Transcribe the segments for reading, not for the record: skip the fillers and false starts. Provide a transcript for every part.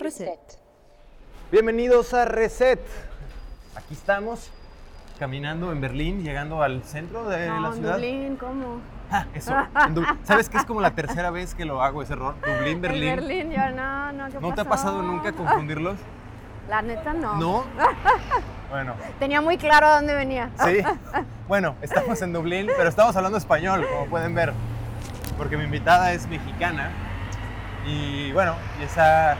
Reset. Bienvenidos a Reset. Aquí estamos, caminando en Berlín, llegando al centro de la ciudad. No, Dublín, ¿cómo? Ah, eso. ¿Sabes que es como la tercera vez que lo hago, ese error? Dublín, Berlín. El Berlín, yo no, ¿qué pasó? ¿No te ha pasado nunca confundirlos? La neta, no. ¿No? Bueno. Tenía muy claro a dónde venía. Sí. Bueno, estamos en Dublín, pero estamos hablando español, como pueden ver, porque mi invitada es mexicana. Y bueno, está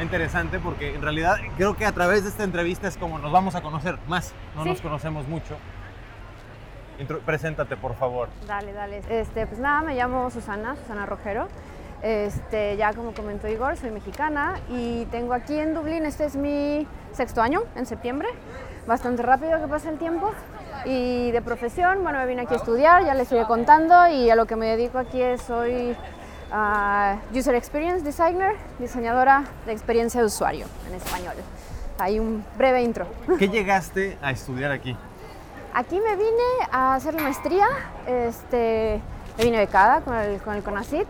interesante porque en realidad creo que a través de esta entrevista es como nos vamos a conocer más. No nos conocemos mucho. Preséntate, por favor. Dale. Pues nada, me llamo Susana Rogero. Ya como comentó Igor, soy mexicana y tengo aquí en Dublín, este es mi 6º año, en septiembre. Bastante rápido que pasa el tiempo. Y de profesión, bueno, me vine aquí a estudiar, ya les iré contando, y a lo que me dedico aquí es, soy User Experience Designer, diseñadora de experiencia de usuario, en español. Hay un breve intro. ¿Qué llegaste a estudiar aquí? Aquí me vine a hacer la maestría, me vine becada con el Conacyt.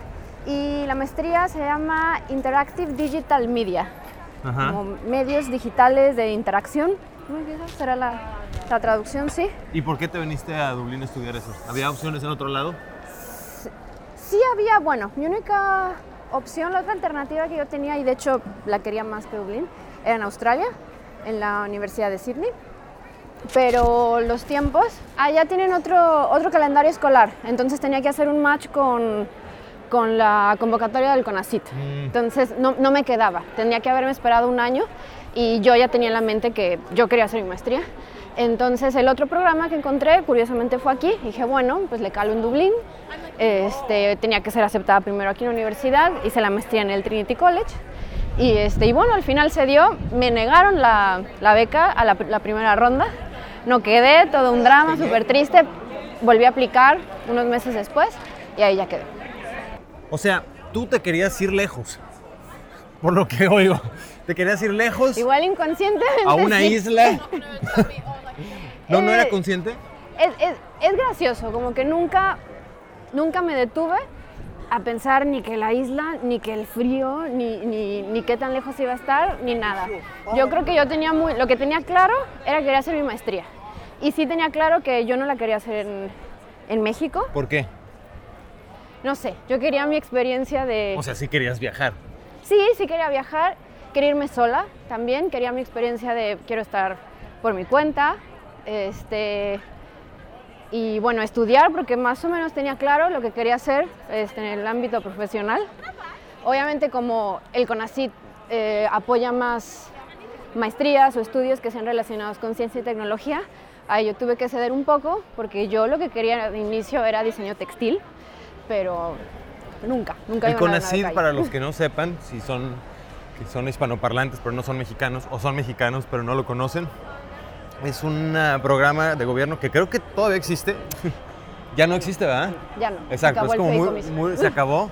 Y la maestría se llama Interactive Digital Media, ajá, como medios digitales de interacción. ¿Será la traducción? Sí. ¿Y por qué te viniste a Dublín a estudiar eso? ¿Había opciones en otro lado? Sí había, bueno, mi única opción, la otra alternativa que yo tenía, y de hecho la quería más que Dublín, era en Australia, en la Universidad de Sydney. Pero los tiempos, allá tienen otro calendario escolar, entonces tenía que hacer un match con la convocatoria del Conacyt. Entonces no me quedaba, tenía que haberme esperado un año y yo ya tenía en la mente que yo quería hacer mi maestría. Entonces el otro programa que encontré, curiosamente, fue aquí. Dije, bueno, pues le calo en Dublín. Tenía que ser aceptada primero aquí en la universidad, hice la maestría en el Trinity College y bueno, al final se dio, me negaron la beca a la primera ronda, no quedé, todo un drama, súper triste, volví a aplicar unos meses después y ahí ya quedé. O sea, tú te querías ir lejos, por lo que oigo. Te querías ir lejos. Igual inconscientemente. A una isla. ¿No era consciente? Es gracioso, como que nunca me detuve a pensar ni que la isla, ni que el frío, ni qué tan lejos iba a estar, ni nada. Yo creo que yo tenía lo que tenía claro era que quería hacer mi maestría. Y sí tenía claro que yo no la quería hacer en México. ¿Por qué? No sé, yo quería mi experiencia de... O sea, ¿sí querías viajar? Sí quería viajar, quería irme sola también, quería mi experiencia de quiero estar por mi cuenta, y bueno, estudiar, porque más o menos tenía claro lo que quería hacer en el ámbito profesional. Obviamente, como el Conacyt apoya más maestrías o estudios que sean relacionados con ciencia y tecnología, ahí yo tuve que ceder un poco, porque yo lo que quería de inicio era diseño textil, pero nunca. Y Conacyt, para los que no sepan, si son hispanoparlantes pero no son mexicanos, o son mexicanos pero no lo conocen, es un programa de gobierno que creo que todavía existe. Ya no existe, ¿verdad? Ya no. Exacto, es como muy se acabó.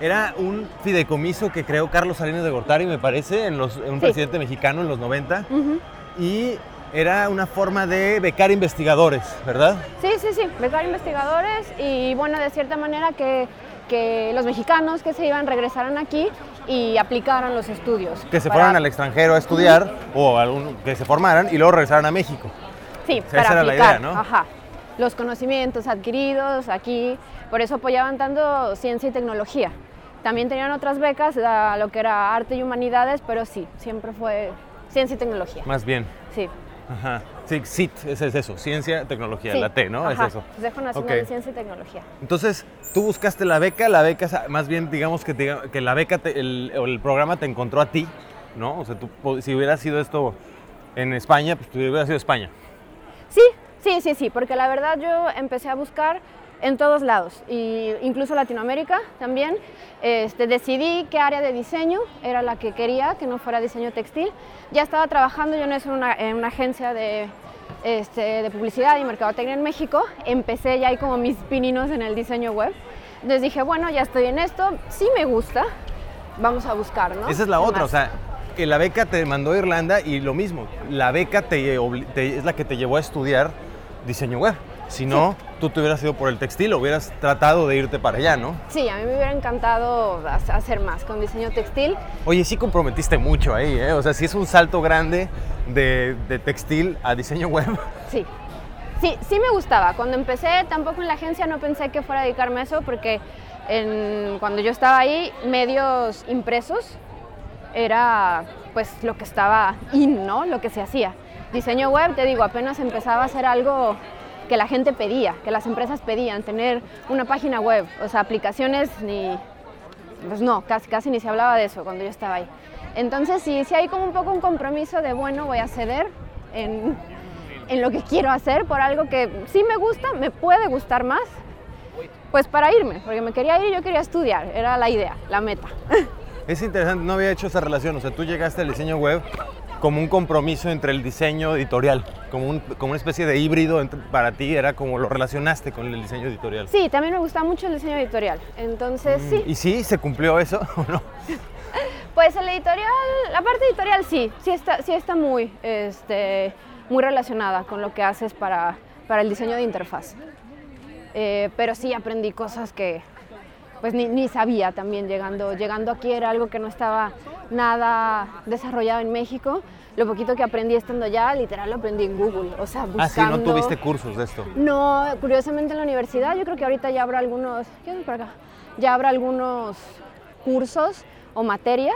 Era un fideicomiso que creó Carlos Salinas de Gortari, me parece, un presidente mexicano en los 90. Uh-huh. Y era una forma de becar investigadores, ¿verdad? Sí, becar investigadores y, bueno, de cierta manera que los mexicanos que se iban regresaran aquí y aplicaran los estudios. Que se fueran al extranjero a estudiar, uh-huh, o que se formaran y luego regresaran a México. Sí, o sea, para esa aplicar, era la idea, ¿no? Ajá. Los conocimientos adquiridos aquí, por eso apoyaban tanto ciencia y tecnología. También tenían otras becas, a lo que era arte y humanidades, pero sí, siempre fue ciencia y tecnología. Más bien. Sí. Ajá. Sí, CIT, es eso, Ciencia, Tecnología, sí, la T, ¿no? Ajá. Es eso. Consejo Nacional de Ciencia y Tecnología. Entonces, tú buscaste la beca, más bien digamos que la beca, el programa te encontró a ti, ¿no? O sea, tú, si hubiera sido esto en España, pues tú hubieras sido España. Sí, porque la verdad yo empecé a buscar en todos lados, y incluso Latinoamérica también. Decidí qué área de diseño era la que quería, que no fuera diseño textil. Ya estaba trabajando yo en eso, en una agencia de publicidad y mercadotecnia en México. Empecé ya ahí como mis pininos en el diseño web. Entonces dije, bueno, ya estoy en esto, sí me gusta, vamos a buscar, ¿no? Esa es la otra, más. O sea, que la beca te mandó a Irlanda y lo mismo, la beca es la que te llevó a estudiar diseño web, si no... Sí. tú te hubieras ido por el textil o hubieras tratado de irte para allá, ¿no? Sí, a mí me hubiera encantado hacer más con diseño textil. Oye, sí comprometiste mucho ahí, ¿eh? O sea, sí es un salto grande de textil a diseño web. Sí. Sí, sí me gustaba. Cuando empecé, tampoco en la agencia no pensé que fuera a dedicarme a eso porque cuando yo estaba ahí, medios impresos era pues lo que estaba in, ¿no? Lo que se hacía. Diseño web, te digo, apenas empezaba a hacer algo que la gente pedía, que las empresas pedían, tener una página web, o sea, aplicaciones ni... Pues no, casi ni se hablaba de eso cuando yo estaba ahí. Entonces sí hay como un poco un compromiso de, bueno, voy a ceder en lo que quiero hacer por algo que sí me gusta, me puede gustar más, pues para irme, porque me quería ir y yo quería estudiar, era la idea, la meta. Es interesante, no había hecho esa relación, o sea, tú llegaste al diseño web como un compromiso entre el diseño editorial, como una especie de híbrido para ti, era como lo relacionaste con el diseño editorial. Sí, también me gusta mucho el diseño editorial, entonces sí. ¿Y sí se cumplió eso o no? Pues el editorial, la parte editorial sí está muy, muy relacionada con lo que haces para el diseño de interfaz. Pero sí aprendí cosas que pues ni sabía también llegando aquí, era algo que no estaba nada desarrollado en México. Lo poquito que aprendí estando allá, literal lo aprendí en Google, o sea, buscando. Ah, sí, ¿no tuviste cursos de esto? No, curiosamente en la universidad, yo creo que ahorita ya habrá algunos, ¿qué es por acá? Ya habrá algunos cursos o materias,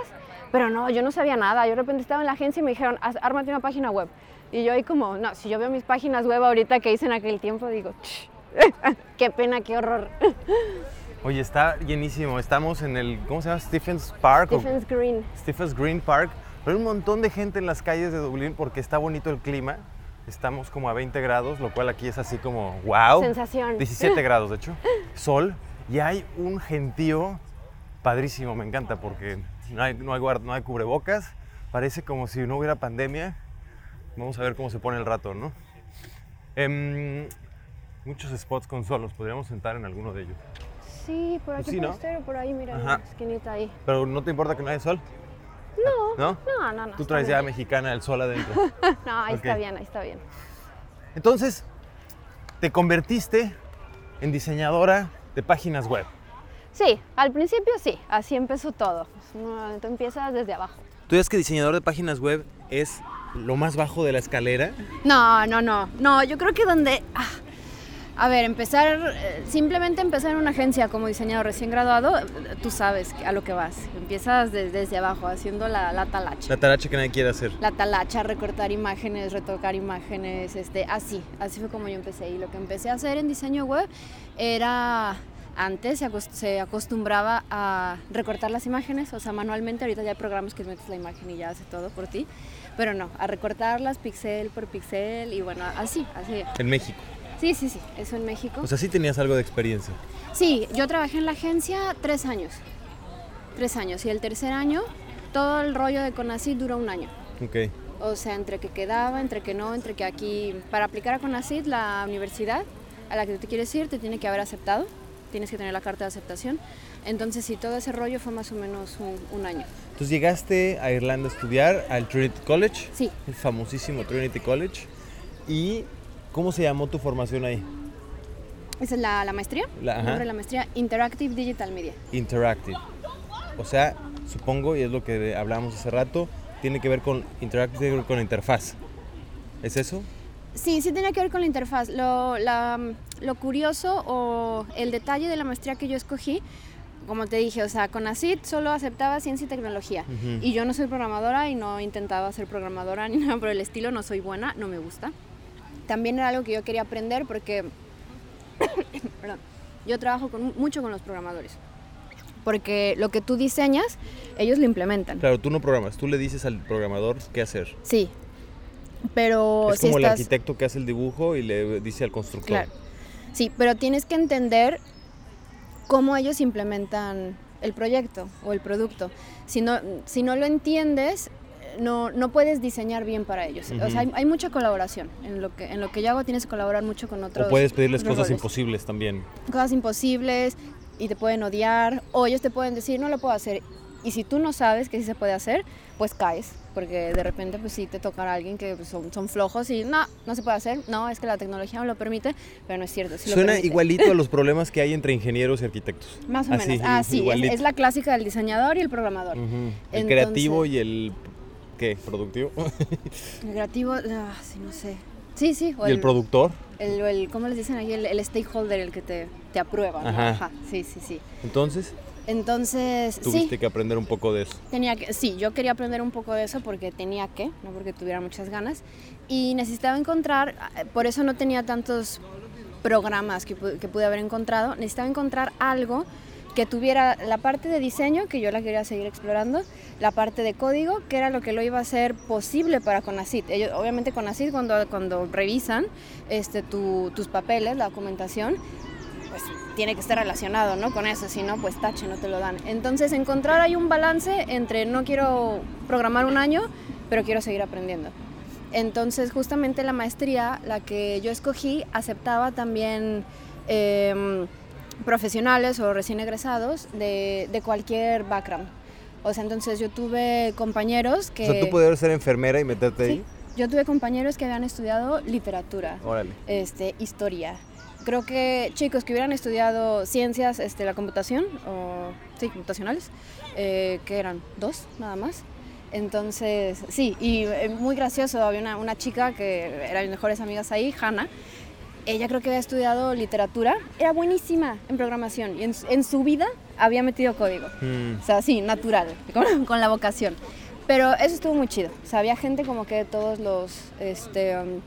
pero no, yo no sabía nada. Yo de repente estaba en la agencia y me dijeron, ármate una página web. Y yo ahí como, no, si yo veo mis páginas web ahorita que hice en aquel tiempo, digo, qué pena, qué horror. Oye, está llenísimo. Estamos en el, ¿cómo se llama? Stephens Park. Stephens Green Park. Pero hay un montón de gente en las calles de Dublín porque está bonito el clima. Estamos como a 20 grados, lo cual aquí es así como, wow. Sensación. 17 grados, de hecho. Sol. Y hay un gentío padrísimo, me encanta, porque no hay cubrebocas. Parece como si no hubiera pandemia. Vamos a ver cómo se pone el rato, ¿no? Muchos spots con sol. Nos podríamos sentar en alguno de ellos. Sí, por aquí, sí, ¿no? Por por ahí, mira, en la esquinita ahí. ¿Pero no te importa que no haya sol? No. No. Tú traes ya mexicana el sol adentro. No, ahí okay. Está bien. Entonces, te convertiste en diseñadora de páginas web. Sí, al principio sí, así empezó todo. Tú empiezas desde abajo. ¿Tú dices que diseñador de páginas web es lo más bajo de la escalera? No, yo creo que donde... A ver, simplemente empezar en una agencia como diseñador recién graduado, tú sabes a lo que vas. Empiezas desde abajo, haciendo la talacha. La talacha que nadie quiere hacer. La talacha, recortar imágenes, retocar imágenes, así fue como yo empecé. Y lo que empecé a hacer en diseño web era... Antes se acostumbraba a recortar las imágenes, o sea, manualmente. Ahorita ya hay programas que metes la imagen y ya hace todo por ti. Pero no, a recortarlas pixel por pixel y bueno, así. ¿En México? Sí, eso en México. O sea, sí tenías algo de experiencia. Sí, yo trabajé en la agencia 3 años. Y el tercer año, todo el rollo de Conacyt duró un año. Ok. O sea, entre que quedaba, entre que no, entre que aquí... Para aplicar a Conacyt, la universidad a la que tú te quieres ir te tiene que haber aceptado. Tienes que tener la carta de aceptación. Entonces, sí, todo ese rollo fue más o menos un año. Entonces, llegaste a Irlanda a estudiar al Trinity College. Sí. El famosísimo Trinity College. ¿Y cómo se llamó tu formación ahí? Esa es la maestría. El nombre de la maestría, Interactive Digital Media. Interactive. O sea, supongo, y es lo que hablábamos hace rato, tiene que ver con Interactive, con la interfaz. ¿Es eso? Sí tenía que ver con la interfaz. Lo curioso o el detalle de la maestría que yo escogí, como te dije, o sea, Conacyt solo aceptaba ciencia y tecnología. Uh-huh. Y yo no soy programadora y no intentaba ser programadora ni nada por el estilo, no soy buena, no me gusta. También era algo que yo quería aprender porque yo trabajo mucho con los programadores. Porque lo que tú diseñas, ellos lo implementan. Claro, tú no programas, tú le dices al programador qué hacer. Sí. Pero es como el arquitecto que hace el dibujo y le dice al constructor. Claro. Sí, pero tienes que entender cómo ellos implementan el proyecto o el producto. Si no lo entiendes, no puedes diseñar bien para ellos. Uh-huh. O sea, hay mucha colaboración. En lo que yo hago tienes que colaborar mucho con otros. O puedes pedirles cosas imposibles también. Cosas imposibles y te pueden odiar o ellos te pueden decir, no lo puedo hacer. Y si tú no sabes que sí se puede hacer, pues caes, porque de repente pues sí te tocará a alguien que pues, son flojos y no se puede hacer, no, es que la tecnología no lo permite, pero no es cierto. Sí suena igualito a los problemas que hay entre ingenieros y arquitectos. Más o menos, así, es la clásica del diseñador y el programador. Uh-huh. El entonces, creativo y el, ¿qué? ¿Productivo? El creativo, sí, no sé. Sí. O ¿y el productor? El ¿cómo les dicen ahí? El stakeholder, el que te aprueba. ¿No? Ajá. Sí. Entonces, tuviste que aprender un poco de eso. Yo quería aprender un poco de eso porque tenía que, no porque tuviera muchas ganas. Y necesitaba encontrar, por eso no tenía tantos programas que pude haber encontrado. Necesitaba encontrar algo que tuviera la parte de diseño, que yo la quería seguir explorando, la parte de código, que era lo que lo iba a hacer posible para Conacyt. Ellos, obviamente Conacyt, cuando revisan tus papeles, la documentación, pues tiene que estar relacionado, ¿no? Con eso, si no, pues tache, no te lo dan. Entonces, encontrar ahí un balance entre no quiero programar un año, pero quiero seguir aprendiendo. Entonces, justamente la maestría, la que yo escogí, aceptaba también... profesionales o recién egresados de cualquier background. O sea, entonces yo tuve compañeros que... O sea, tú podías ser enfermera y meterte ahí. Yo tuve compañeros que habían estudiado literatura, historia. Creo que chicos que hubieran estudiado ciencias, la computación, computacionales, que eran 2 nada más. Entonces, sí, y muy gracioso, había una chica que era de mis mejores amigas ahí, Hanna. Ella creo que había estudiado literatura, era buenísima en programación y en su vida había metido código. O sea, sí, natural, con la vocación. Pero eso estuvo muy chido. O sea, había gente como que de todos los, de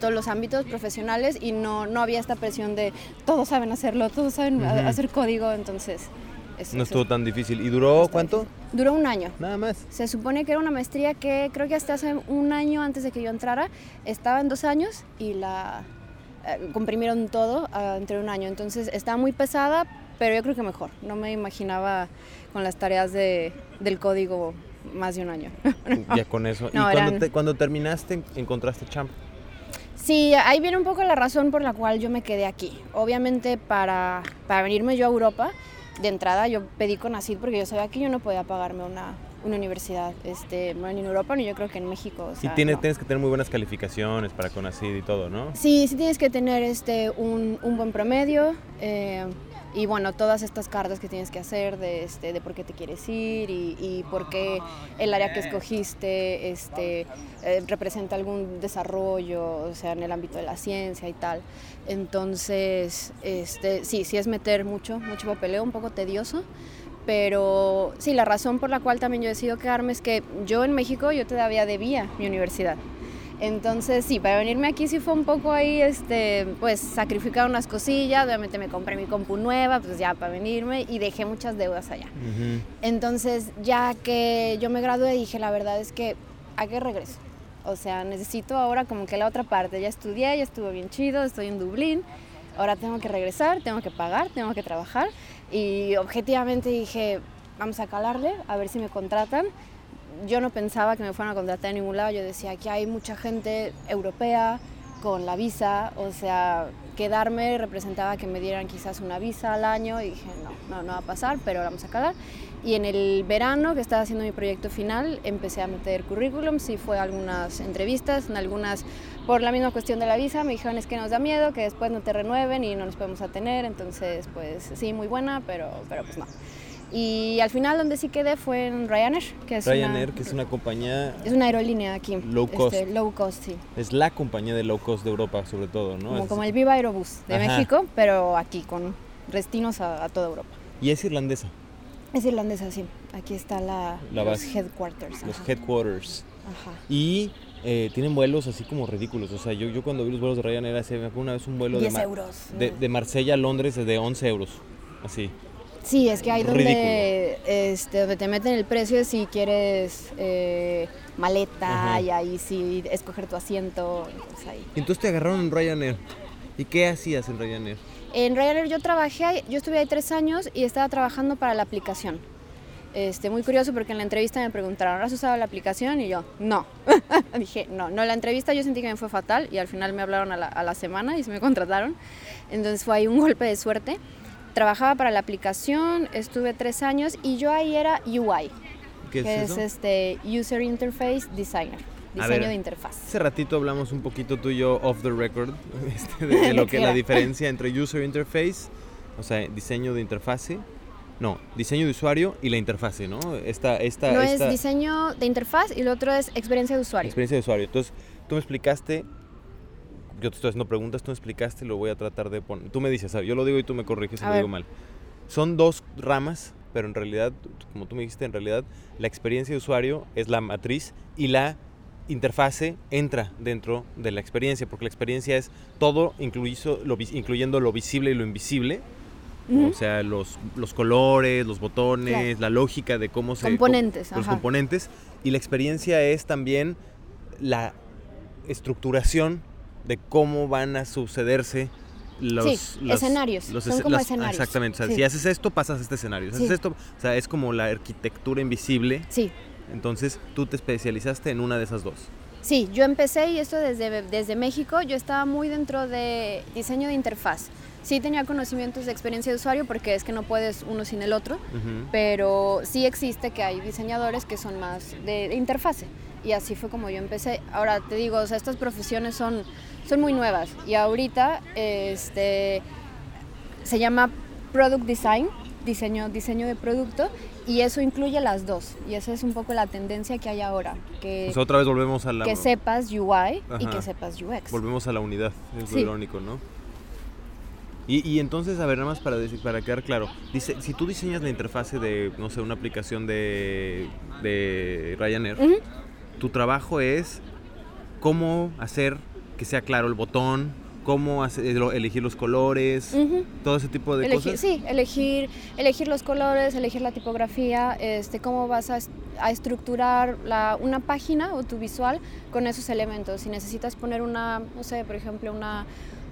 todos los ámbitos profesionales y no había esta presión de todos saben hacerlo, todos saben hacer código, entonces... No estuvo tan difícil. ¿Y duró cuánto? Duró un año. Nada más. Se supone que era una maestría que creo que hasta hace un año antes de que yo entrara, estaba en 2 años y la... comprimieron todo entre un año, entonces estaba muy pesada, pero yo creo que mejor. No me imaginaba con las tareas del código más de un año. Ya con eso. No, ¿y cuando terminaste, encontraste chamba? Sí, ahí viene un poco la razón por la cual yo me quedé aquí. Obviamente para venirme yo a Europa, de entrada yo pedí Conacyt porque yo sabía que yo no podía pagarme una universidad, no en Europa, ni yo creo que en México. O sea, y tienes que tener muy buenas calificaciones para Conacyt y todo, ¿no? Sí tienes que tener un buen promedio y bueno, todas estas cartas que tienes que hacer de por qué te quieres ir y por qué el área que escogiste representa algún desarrollo, o sea, en el ámbito de la ciencia y tal. Entonces, sí es meter mucho papeleo, un poco tedioso. Pero sí, la razón por la cual también yo decido quedarme es que yo en México yo todavía debía mi universidad. Entonces sí, para venirme aquí sí fue un poco ahí, pues sacrificar unas cosillas, obviamente me compré mi compu nueva, pues ya para venirme y dejé muchas deudas allá. Uh-huh. Entonces ya que yo me gradué dije, la verdad es que ¿a qué regreso? O sea, necesito ahora como que la otra parte, ya estudié, ya estuvo bien chido, estoy en Dublín. Ahora tengo que regresar, tengo que pagar, tengo que trabajar y objetivamente dije, vamos a calarle, a ver si me contratan. Yo no pensaba que me fueran a contratar en ningún lado, yo decía que hay mucha gente europea con la visa, o sea, quedarme representaba que me dieran quizás una visa al año y dije, no va a pasar, pero vamos a calar. Y en el verano que estaba haciendo mi proyecto final empecé a meter currículum, sí fue a algunas entrevistas, en algunas por la misma cuestión de la visa me dijeron es que nos da miedo, que después no te renueven y no nos podemos atener, entonces pues sí, muy buena, pero pues no. Y al final donde sí quedé fue en Ryanair, que es una compañía... Es una aerolínea aquí. Low cost. Low cost, sí. Es la compañía de low cost de Europa, sobre todo, ¿no? Como el Viva Aerobús de México, pero aquí, con destinos a toda Europa. ¿Y es irlandesa? Es irlandesa, sí. Aquí está los headquarters. Los headquarters. Ajá. Y... tienen vuelos así como ridículos, o sea, yo cuando vi los vuelos de Ryanair hace una vez un vuelo de Marsella a Londres de 11 euros, así. Sí, es que hay donde te meten el precio si quieres maleta. Ajá. Y ahí sí escoger tu asiento. Entonces te agarraron en Ryanair, ¿y qué hacías en Ryanair? En Ryanair yo estuve ahí 3 años y estaba trabajando para la aplicación. Muy curioso porque en la entrevista me preguntaron, ¿has usado la aplicación? Y yo, no. Dije, no. La entrevista yo sentí que me fue fatal y al final me hablaron a la semana y se me contrataron. Entonces fue ahí un golpe de suerte. Trabajaba para la aplicación, estuve 3 años y yo ahí era UI. ¿Qué es eso? User Interface Designer, diseño de interfaz. Hace ratito hablamos un poquito tú y yo off the record de lo que es la diferencia entre User Interface, o sea, diseño de interfase. No, diseño de usuario y la interfase, ¿no? Esta es diseño de interfaz y lo otro es experiencia de usuario. Experiencia de usuario. Entonces, tú me explicaste, yo te estoy haciendo preguntas, tú me explicaste, lo voy a tratar de poner. Tú me dices, ¿sabes? Yo lo digo y tú me corriges si lo digo mal. Son 2 ramas, pero en realidad, como tú me dijiste, en realidad la experiencia de usuario es la matriz y la interfase entra dentro de la experiencia, porque la experiencia es todo, incluyendo lo visible y lo invisible. O sea, los colores, los botones, la lógica de cómo se... Componentes, los componentes. Y la experiencia es también la estructuración de cómo van a sucederse los escenarios. Son como escenarios. Exactamente. O sea, si haces esto, pasas a este escenario. Si haces esto, o sea, es como la arquitectura invisible. Sí. Entonces, tú te especializaste en una de esas 2. Sí, yo empecé y esto desde México. Yo estaba muy dentro de diseño de interfaz. Sí tenía conocimientos de experiencia de usuario porque es que no puedes uno sin el otro, pero sí existe que hay diseñadores que son más de interfase y así fue como yo empecé. Ahora te digo, o sea, estas profesiones son muy nuevas y ahorita se llama Product Design, diseño de producto, y eso incluye las 2 y esa es un poco la tendencia que hay ahora, que, o sea, otra vez volvemos a la... que sepas UI y que sepas UX. Volvemos a la unidad, es lo irónico, ¿no? Y entonces, a ver, nada más para quedar claro, si tú diseñas la interfase de, no sé, una aplicación de Ryanair, tu trabajo es cómo hacer que sea claro el botón, cómo elegir los colores, todo ese tipo de cosas. Sí, elegir los colores, elegir la tipografía, cómo vas a estructurar una página o tu visual con esos elementos. Si necesitas poner una, no sé, por ejemplo,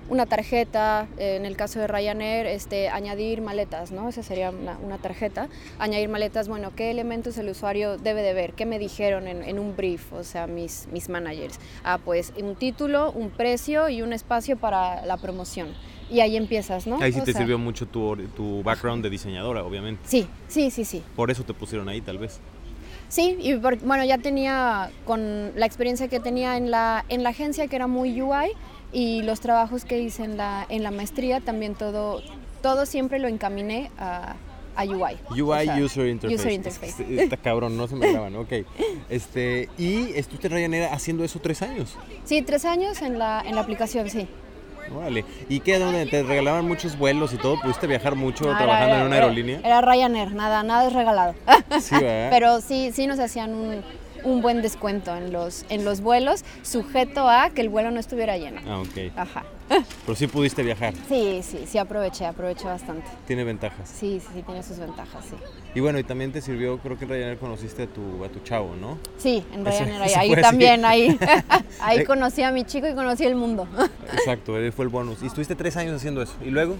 una tarjeta, en el caso de Ryanair, añadir maletas, ¿no? Esa sería una tarjeta. Añadir maletas, bueno, ¿qué elementos el usuario debe de ver? ¿Qué me dijeron en un brief? O sea, mis managers. Pues un título, un precio y un espacio para la promoción. Y ahí empiezas, ¿no? Ahí sí te sirvió mucho tu background de diseñadora, obviamente. Sí. Por eso te pusieron ahí, tal vez. Sí, y bueno, ya tenía, con la experiencia que tenía en la agencia, que era muy UI, y los trabajos que hice en la maestría, también todo siempre lo encaminé a UI. UI, o sea, User Interface. Está cabrón, no se me graban, ok. Y estuviste en Ryanair haciendo eso 3 años. Sí, 3 años en la aplicación, sí. Órale. ¿Y qué, donde te regalaban muchos vuelos y todo? ¿Pudiste viajar mucho trabajando en una aerolínea? Era Ryanair, nada es regalado. Sí, ¿verdad? Pero sí nos hacían un buen descuento en los vuelos, sujeto a que el vuelo no estuviera lleno. Ah, ok. Ajá. Pero sí pudiste viajar. Sí, aproveché bastante. ¿Tiene ventajas? Sí, tiene sus ventajas, sí. Y bueno, y también te sirvió, creo que en Ryanair conociste a tu chavo, ¿no? Sí, en Ryanair, ahí conocí a mi chico y conocí el mundo. Exacto, ese fue el bonus. Y estuviste 3 años haciendo eso, ¿y luego?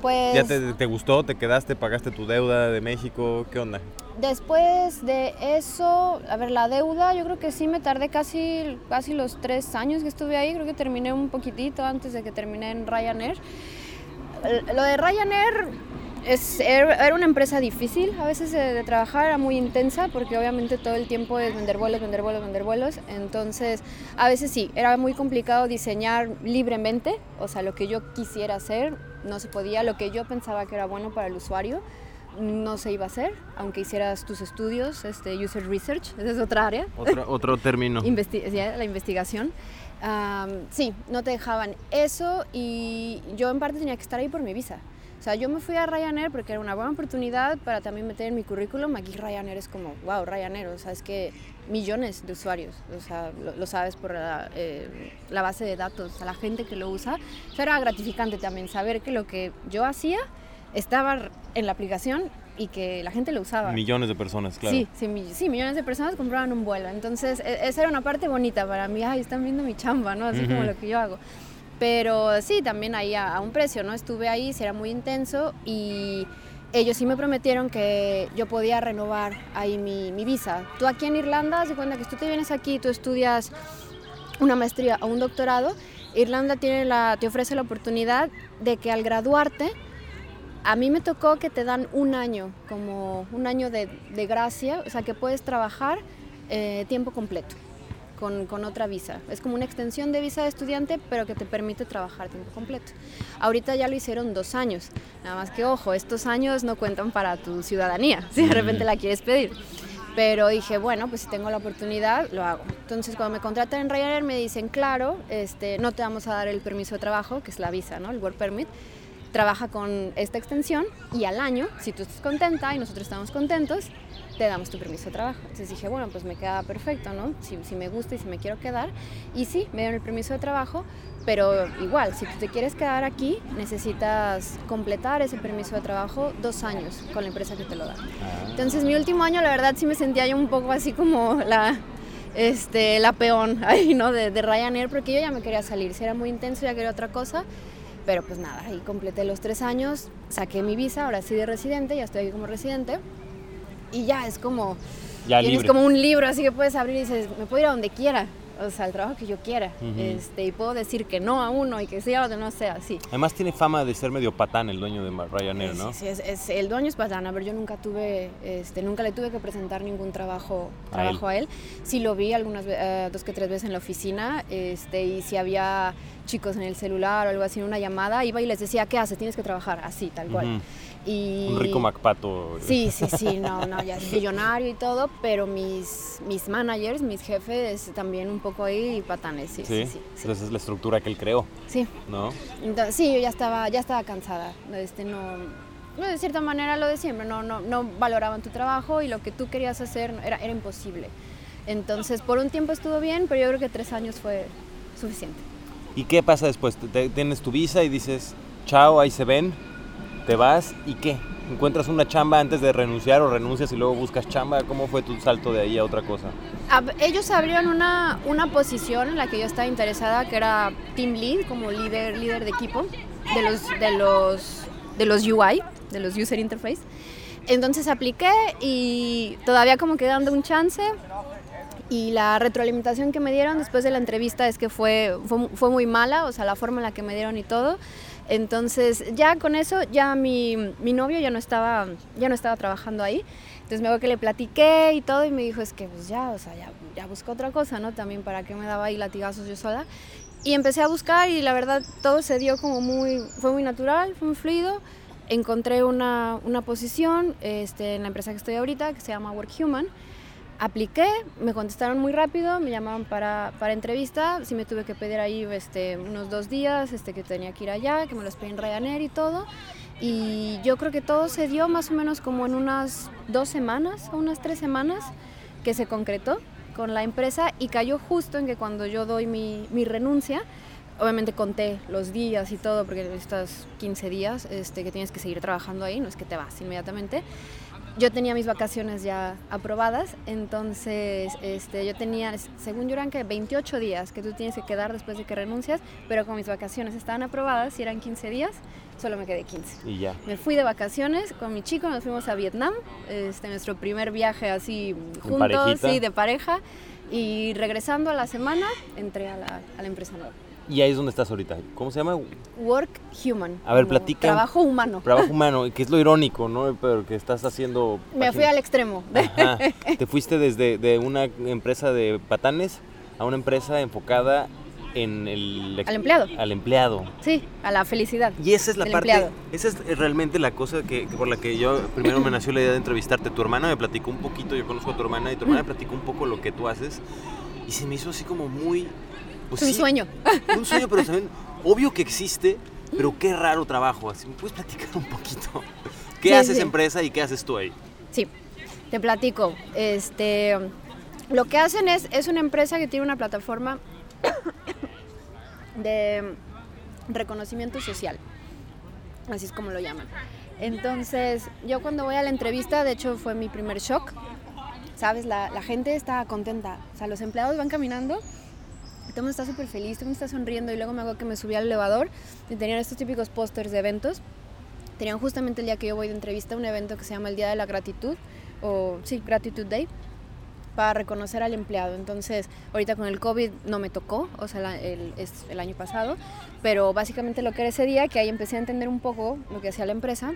Pues... ¿Ya te gustó? ¿Te quedaste? ¿Pagaste tu deuda de México? ¿Qué onda? Después de eso, a ver, la deuda, yo creo que sí me tardé casi los 3 años que estuve ahí. Creo que terminé un poquitito antes de que terminé en Ryanair. Lo de Ryanair era una empresa difícil a veces de trabajar, era muy intensa porque obviamente todo el tiempo es vender vuelos. Entonces, a veces sí, era muy complicado diseñar libremente, o sea, lo que yo quisiera hacer no se podía, lo que yo pensaba que era bueno para el usuario no se iba a hacer, aunque hicieras tus estudios, user research, esa es otra área. Otro término. La investigación. Sí, no te dejaban eso y yo en parte tenía que estar ahí por mi visa. O sea, yo me fui a Ryanair porque era una buena oportunidad para también meter en mi currículum. Aquí Ryanair es como, wow, Ryanair, o sea, es que millones de usuarios, o sea, lo sabes por la base de datos, a la gente que lo usa. O sea, era gratificante también saber que lo que yo hacía estaba en la aplicación y que la gente lo usaba. Millones de personas, claro. Sí, millones de personas compraban un vuelo. Entonces, esa era una parte bonita para mí. Ay, están viendo mi chamba, ¿no? Así como lo que yo hago. Pero sí, también ahí a un precio, ¿no? Estuve ahí, sí era muy intenso y ellos sí me prometieron que yo podía renovar ahí mi visa. Tú aquí en Irlanda, se cuenta que tú te vienes aquí, tú estudias una maestría o un doctorado, Irlanda te ofrece la oportunidad de que al graduarte A mí me tocó que te dan un año, como un año de gracia, o sea que puedes trabajar tiempo completo con otra visa. Es como una extensión de visa de estudiante, pero que te permite trabajar tiempo completo. Ahorita ya lo hicieron 2 años, nada más que ojo, estos años no cuentan para tu ciudadanía, si de repente la quieres pedir. Pero dije, bueno, pues si tengo la oportunidad, lo hago. Entonces, cuando me contratan en Ryanair, me dicen, claro, no te vamos a dar el permiso de trabajo, que es la visa, ¿no? El Work Permit. Trabaja con esta extensión y al año, si tú estás contenta y nosotros estamos contentos, te damos tu permiso de trabajo. Entonces dije, bueno, pues me queda perfecto, ¿no? Si me gusta y si me quiero quedar. Y sí, me dieron el permiso de trabajo, pero igual, si tú te quieres quedar aquí, necesitas completar ese permiso de trabajo 2 años con la empresa que te lo da. Entonces mi último año, la verdad, sí me sentía yo un poco así como la peón ahí, ¿no? De Ryanair, porque yo ya me quería salir. Si era muy intenso, ya quería otra cosa. Pero pues nada, ahí completé los 3 años, saqué mi visa, ahora sí de residente, ya estoy aquí como residente. Y ya es como, ya tienes libre. Como un libro, así que puedes abrir y dices, me puedo ir a donde quiera, o sea, al trabajo que yo quiera. Uh-huh. Y puedo decir que no a uno y que sí a otro, no sé, así. Además tiene fama de ser medio patán el dueño de Ryanair, ¿no? Sí, el dueño es patán. A ver, yo nunca tuve, nunca le tuve que presentar ningún trabajo a él. Sí lo vi algunas 2 que 3 veces en la oficina, y si había chicos en el celular o algo así, en una llamada, iba y les decía, ¿qué haces? Tienes que trabajar, así, tal cual. Uh-huh. Y... un rico MacPato. Sí, no, ya es millonario y todo, pero mis managers, mis jefes también un poco ahí patanes, sí. Entonces es la estructura que él creó. Sí. ¿No? Entonces, sí, yo ya estaba cansada, no, de cierta manera lo de siempre, no valoraban tu trabajo y lo que tú querías hacer era imposible. Entonces, por un tiempo estuvo bien, pero yo creo que 3 años fue suficiente. ¿Y qué pasa después? Tienes tu visa y dices, chao, ahí se ven. ¿Te vas y qué? ¿Encuentras una chamba antes de renunciar o renuncias y luego buscas chamba? ¿Cómo fue tu salto de ahí a otra cosa? Ellos abrieron una posición en la que yo estaba interesada, que era team lead, como líder de equipo de los UI, de los user interface. Entonces apliqué y todavía como que dando un chance. Y la retroalimentación que me dieron después de la entrevista es que fue muy mala, o sea, la forma en la que me dieron y todo. Entonces, ya con eso, ya mi novio ya no estaba trabajando ahí. Entonces, me acuerdo que le platiqué y todo y me dijo, es que pues ya busco otra cosa, ¿no? También para qué me daba ahí latigazos yo sola. Y empecé a buscar y la verdad todo se dio como fue muy natural, fue muy fluido. Encontré una posición en la empresa que estoy ahorita, que se llama Work Human. Apliqué, me contestaron muy rápido, me llamaron para entrevista, sí me tuve que pedir ahí unos 2 días que tenía que ir allá, que me los pedí en Ryanair y todo. Y yo creo que todo se dio más o menos como en unas 2 semanas o unas 3 semanas que se concretó con la empresa y cayó justo en que cuando yo doy mi renuncia, obviamente conté los días y todo porque necesitas 15 días que tienes que seguir trabajando ahí, no es que te vas inmediatamente. Yo tenía mis vacaciones ya aprobadas, entonces yo tenía, según yo eran que 28 días que tú tienes que quedar después de que renuncias, pero como mis vacaciones estaban aprobadas y eran 15 días, solo me quedé 15. Y ya. Me fui de vacaciones con mi chico, nos fuimos a Vietnam, nuestro primer viaje así juntos, sí, de pareja, y regresando a la semana entré a la empresa nueva. Y ahí es donde estás ahorita. ¿Cómo se llama? Work Human. A ver, platica. Trabajo humano. Trabajo humano, que es lo irónico, ¿no? Pero que estás haciendo... Me fui al extremo. Ajá. Te fuiste desde una empresa de patanes a una empresa enfocada en el... Al empleado. Al empleado. Sí, a la felicidad. Y esa es la parte... empleado. Esa es realmente la cosa que por la que yo primero me nació la idea de entrevistarte. Tu hermana me platicó un poquito, yo conozco a tu hermana, y tu hermana me platicó un poco lo que tú haces. Y se me hizo así como muy... Pues un sí, sueño. Un sueño, pero también, obvio que existe, pero qué raro trabajo. Así, ¿me puedes platicar un poquito? ¿Qué haces empresa y qué haces tú ahí? Sí, te platico. Lo que hacen es una empresa que tiene una plataforma de reconocimiento social. Así es como lo llaman. Entonces, yo cuando voy a la entrevista, de hecho fue mi primer shock. Sabes, la gente está contenta. O sea, los empleados van caminando. Todo me está súper feliz, todo me está sonriendo y luego me hago que me subí al elevador y tenían estos típicos pósters de eventos. Tenían justamente el día que yo voy de entrevista un evento que se llama el Día de la Gratitud, o sí, Gratitude Day, para reconocer al empleado. Entonces, ahorita con el COVID no me tocó, o sea, el año pasado, pero básicamente lo que era ese día, que ahí empecé a entender un poco lo que hacía la empresa.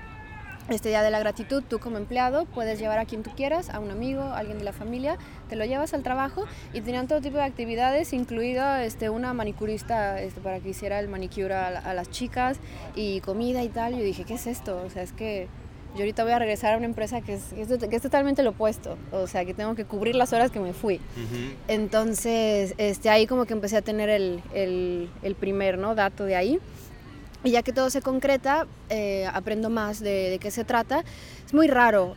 Este día de la gratitud, tú como empleado puedes llevar a quien tú quieras, a un amigo, a alguien de la familia, te lo llevas al trabajo y tenían todo tipo de actividades, incluida una manicurista para que hiciera el manicure a las chicas y comida y tal. Yo dije, ¿qué es esto? O sea, es que yo ahorita voy a regresar a una empresa que es totalmente lo opuesto, o sea, que tengo que cubrir las horas que me fui. Uh-huh. Entonces, ahí como que empecé a tener el primer, ¿no?, dato de ahí. Y ya que todo se concreta, aprendo más de qué se trata. Es muy raro,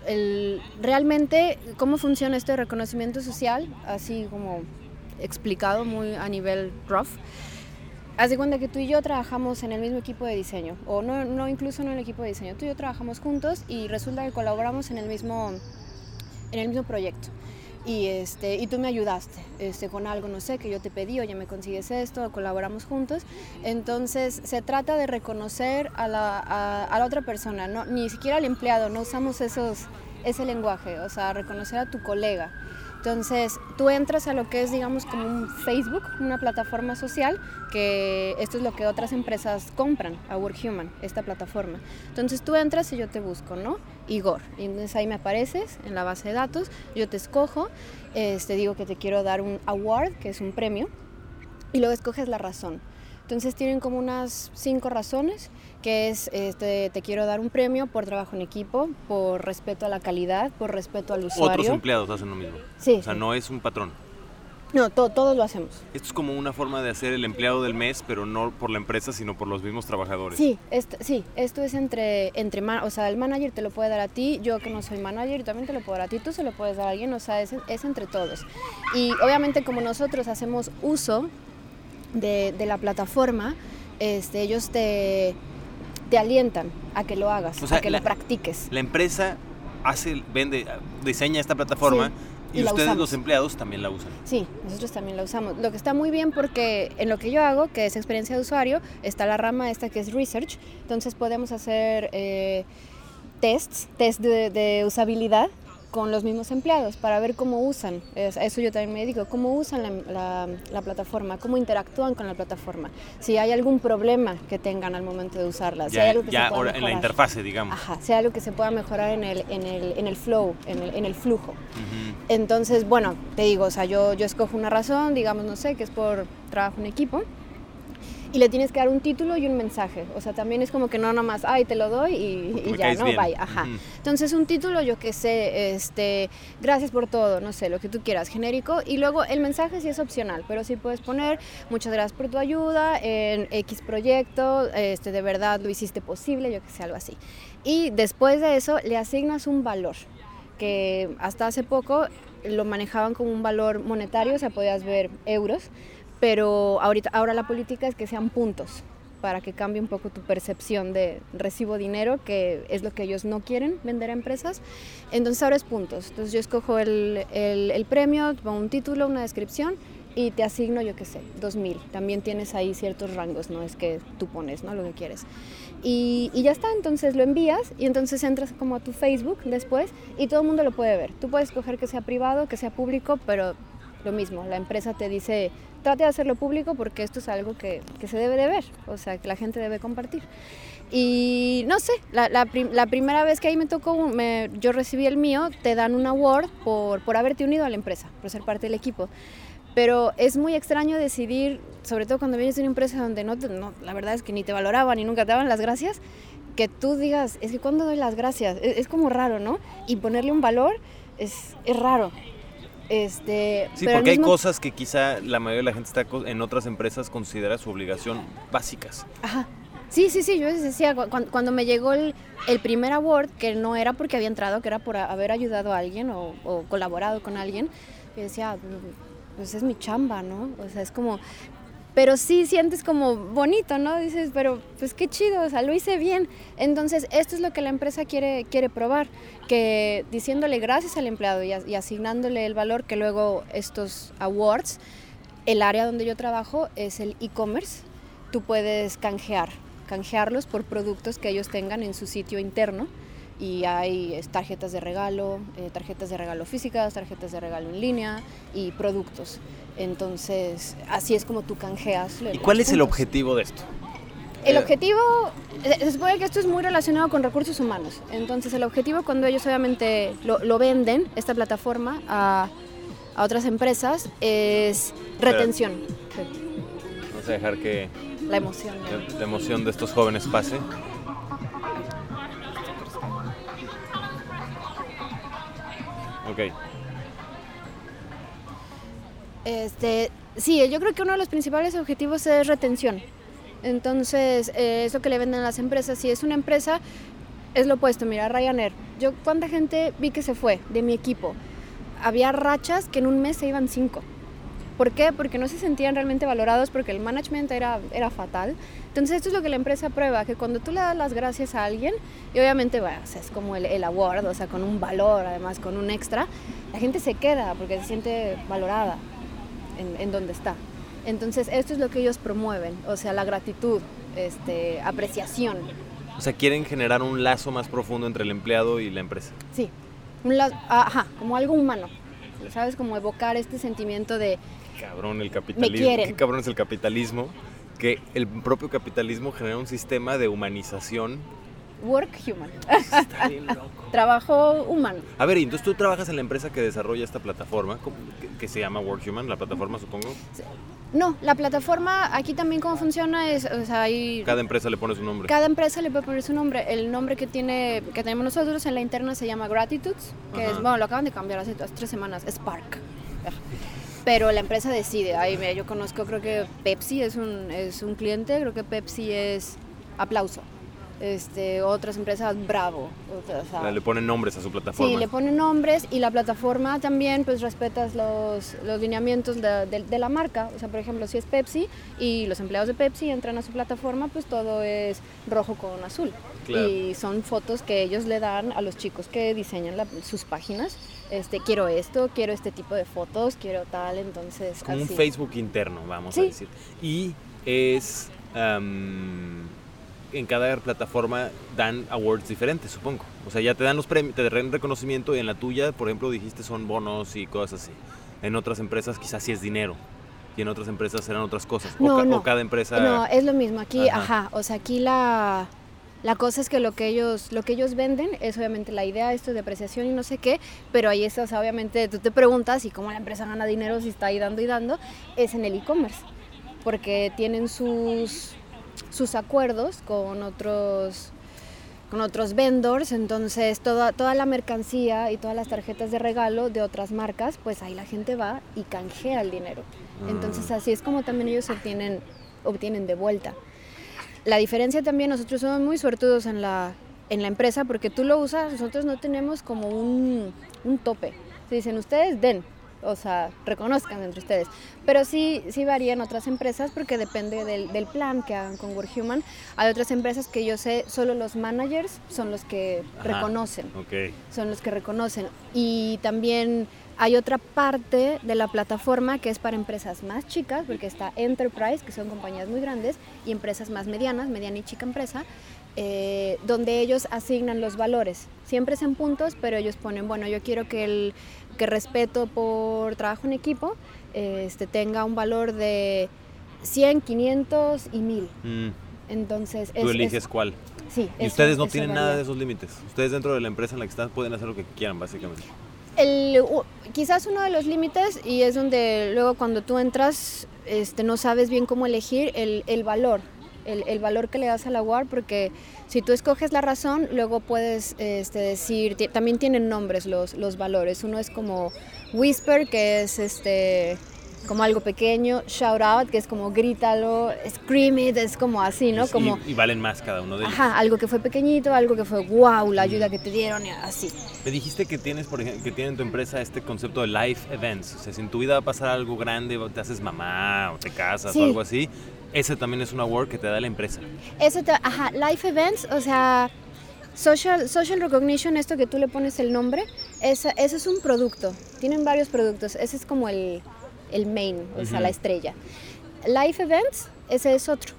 realmente cómo funciona esto de reconocimiento social, así como explicado muy a nivel rough. Haz de cuenta que tú y yo trabajamos en el mismo equipo de diseño, o no incluso no en el equipo de diseño, tú y yo trabajamos juntos y resulta que colaboramos en el mismo proyecto. Y tú me ayudaste con algo, no sé, que yo te pedí, oye, me consigues esto, colaboramos juntos. Entonces se trata de reconocer a la otra persona, ¿no? Ni siquiera al empleado, no usamos ese lenguaje, o sea, reconocer a tu colega. Entonces tú entras a lo que es, digamos, como un Facebook, una plataforma social, que esto es lo que otras empresas compran, a Work Human, esta plataforma. Entonces tú entras y yo te busco, ¿no? Igor. Y entonces ahí me apareces en la base de datos, yo te escojo, digo que te quiero dar un award, que es un premio, y luego escoges la razón. Entonces tienen como unas 5 razones, que es, te quiero dar un premio por trabajo en equipo, por respeto a la calidad, por respeto al usuario. Otros empleados hacen lo mismo. Sí. O sea, no es un patrón. No, todos lo hacemos. Esto es como una forma de hacer el empleado del mes, pero no por la empresa, sino por los mismos trabajadores. Sí, esto es entre o sea, el manager te lo puede dar a ti, yo que no soy manager también te lo puedo dar a ti, tú se lo puedes dar a alguien, o sea, es entre todos. Y obviamente como nosotros hacemos uso de la plataforma, ellos te alientan a que lo hagas, o sea, a que lo practiques. La empresa diseña esta plataforma, sí, y ustedes, usamos. Los empleados, también la usan. Sí, nosotros también la usamos. Lo que está muy bien, porque en lo que yo hago, que es experiencia de usuario, está la rama esta que es research, entonces podemos hacer tests de usabilidad con los mismos empleados para ver cómo usan, eso yo también me dedico, cómo usan la plataforma, cómo interactúan con la plataforma, si hay algún problema que tengan al momento de usarla, si hay algo que se pueda mejorar en la interfase, digamos. Ajá, si hay algo que se pueda mejorar en el flow, en el flujo. Uh-huh. Entonces, bueno, te digo, o sea, yo escojo una razón, digamos, no sé, que es por trabajo en equipo, y le tienes que dar un título y un mensaje. O sea, también es como que no nomás, ay, te lo doy y ya, ¿no? Bien. Bye, ajá. Uh-huh. Entonces, un título, yo qué sé, gracias por todo, no sé, lo que tú quieras, genérico. Y luego el mensaje sí es opcional, pero sí puedes poner, muchas gracias por tu ayuda, en X proyecto, de verdad lo hiciste posible, yo qué sé, algo así. Y después de eso, le asignas un valor, que hasta hace poco lo manejaban como un valor monetario, o sea, podías ver euros, pero ahora la política es que sean puntos, para que cambie un poco tu percepción de recibo dinero, que es lo que ellos no quieren vender a empresas. Entonces ahora es puntos. Entonces yo escojo el premio, un título, una descripción, y te asigno, yo qué sé, 2,000. También tienes ahí ciertos rangos, no es que tú pones, ¿no?, lo que quieres. Y ya está, entonces lo envías y entonces entras como a tu Facebook después y todo el mundo lo puede ver. Tú puedes escoger que sea privado, que sea público, pero lo mismo, la empresa te dice, trate de hacerlo público porque esto es algo que se debe de ver, o sea, que la gente debe compartir. Y no sé, la primera vez que ahí me tocó, yo recibí el mío, te dan un award por haberte unido a la empresa, por ser parte del equipo. Pero es muy extraño decidir, sobre todo cuando vienes de una empresa donde no, la verdad es que ni te valoraban y nunca te daban las gracias, que tú digas, es que ¿cuándo doy las gracias? Es como raro, ¿no? Y ponerle un valor es raro. Sí, pero porque hay cosas que quizá la mayoría de la gente está en otras empresas considera su obligación básicas. Ajá. Sí, yo les decía, cuando me llegó el primer award, que no era porque había entrado, que era por haber ayudado a alguien o colaborado con alguien, yo decía, pues es mi chamba, ¿no? O sea, es como... Pero sí sientes como bonito, ¿no? Dices, pero pues qué chido, o sea, lo hice bien. Entonces, esto es lo que la empresa quiere probar, que diciéndole gracias al empleado y asignándole el valor, que luego estos awards, el área donde yo trabajo es el e-commerce, tú puedes canjearlos por productos que ellos tengan en su sitio interno. y hay tarjetas de regalo físicas, tarjetas de regalo en línea y productos. Entonces, así es como tú canjeas. ¿Y cuál es el objetivo de esto? El objetivo, se supone que esto es muy relacionado con recursos humanos. Entonces, el objetivo cuando ellos obviamente lo venden, esta plataforma, a otras empresas, es retención. Vamos a dejar que la emoción, ¿no? La emoción de estos jóvenes pase. Ok. Sí, yo creo que uno de los principales objetivos es retención. Entonces, eso que le venden a las empresas, si es una empresa, es lo opuesto. Mira, Ryanair, yo cuánta gente vi que se fue de mi equipo. Había rachas que en un mes se iban 5. ¿Por qué? Porque no se sentían realmente valorados, porque el management era fatal. Entonces, esto es lo que la empresa prueba, que cuando tú le das las gracias a alguien, y obviamente, bueno, o sea, es como el award, o sea, con un valor, además, con un extra, la gente se queda porque se siente valorada en donde está. Entonces, esto es lo que ellos promueven, o sea, la gratitud, apreciación. O sea, quieren generar un lazo más profundo entre el empleado y la empresa. Sí, como algo humano, ¿sabes? Como evocar este sentimiento de... Cabrón, el capitalismo. Me quieren. Qué cabrón es el capitalismo, que el propio capitalismo genera un sistema de humanización. Work Human. Está bien loco. Trabajo humano. A ver, entonces tú trabajas en la empresa que desarrolla esta plataforma, que se llama Work Human, la plataforma, supongo. No, la plataforma, aquí también cómo funciona es, o sea, hay... Cada empresa le pone su nombre. Cada empresa le puede poner su nombre. El nombre que tenemos nosotros en la interna se llama Gratitudes, que es, bueno, lo acaban de cambiar hace 3 semanas, Spark. Pero la empresa decide. Ay, mira, yo conozco, creo que Pepsi es un cliente, creo que Pepsi es aplauso. Otras empresas, Bravo. Le ponen nombres a su plataforma. Sí, le ponen nombres y la plataforma también pues respeta los lineamientos de la marca. O sea, por ejemplo, si es Pepsi y los empleados de Pepsi entran a su plataforma, pues todo es rojo con azul. Claro. Y son fotos que ellos le dan a los chicos que diseñan sus páginas. Quiero esto, quiero este tipo de fotos, quiero tal, entonces... Es como así. Un Facebook interno, vamos a decir. Y es... en cada plataforma dan awards diferentes, supongo. O sea, ya te dan los premios, te dan reconocimiento, y en la tuya, por ejemplo, dijiste son bonos y cosas así. En otras empresas quizás sí es dinero, y en otras empresas serán otras cosas. O cada empresa... No, es lo mismo. Aquí, o sea, aquí la cosa es que lo que ellos venden es obviamente la idea, esto de apreciación y no sé qué, pero ahí está, o sea, obviamente tú te preguntas, ¿y cómo la empresa gana dinero si está ahí dando y dando? Es en el e-commerce, porque tienen sus acuerdos con otros vendors, entonces toda la mercancía y todas las tarjetas de regalo de otras marcas, pues ahí la gente va y canjea el dinero. Entonces así es como también ellos obtienen de vuelta. La diferencia también, nosotros somos muy suertudos en la empresa, porque tú lo usas, nosotros no tenemos como un tope. Se dicen, ustedes den. O sea, reconozcan entre ustedes. Pero sí varían otras empresas, porque depende del plan que hagan con Work Human. Hay otras empresas que yo sé, solo los managers son los que reconocen. Okay. Son los que reconocen. Y también hay otra parte de la plataforma que es para empresas más chicas, porque está Enterprise, que son compañías muy grandes, y empresas más medianas, mediana y chica empresa, donde ellos asignan los valores. Siempre es en puntos, pero ellos ponen, bueno, yo quiero que respeto por trabajo en equipo tenga un valor de 100, 500 y 1000. Entonces tú eliges cuál. Sí. Y ustedes no tienen nada de esos límites. Ustedes dentro de la empresa en la que están pueden hacer lo que quieran, básicamente. Quizás uno de los límites, y es donde luego cuando tú entras no sabes bien cómo elegir el valor. El valor que le das al award, porque si tú escoges la razón, luego puedes decir, también tienen nombres los valores. Uno es como whisper, que es como algo pequeño, shout out, que es como grítalo, scream it, es como así, ¿no? Como, y valen más cada uno de ellos. Ajá, algo que fue pequeñito, algo que fue wow, la ayuda que te dieron, y así. Me dijiste que tienes, por ejemplo, que tiene en tu empresa este concepto de life events, o sea, si en tu vida va a pasar algo grande, te haces mamá, o te casas, sí, o algo así, ese también es un award que te da la empresa. Life events, o sea... Social recognition, esto que tú le pones el nombre, ese es un producto. Tienen varios productos. Ese es como el main, o sea, la estrella. Life events, ese es otro.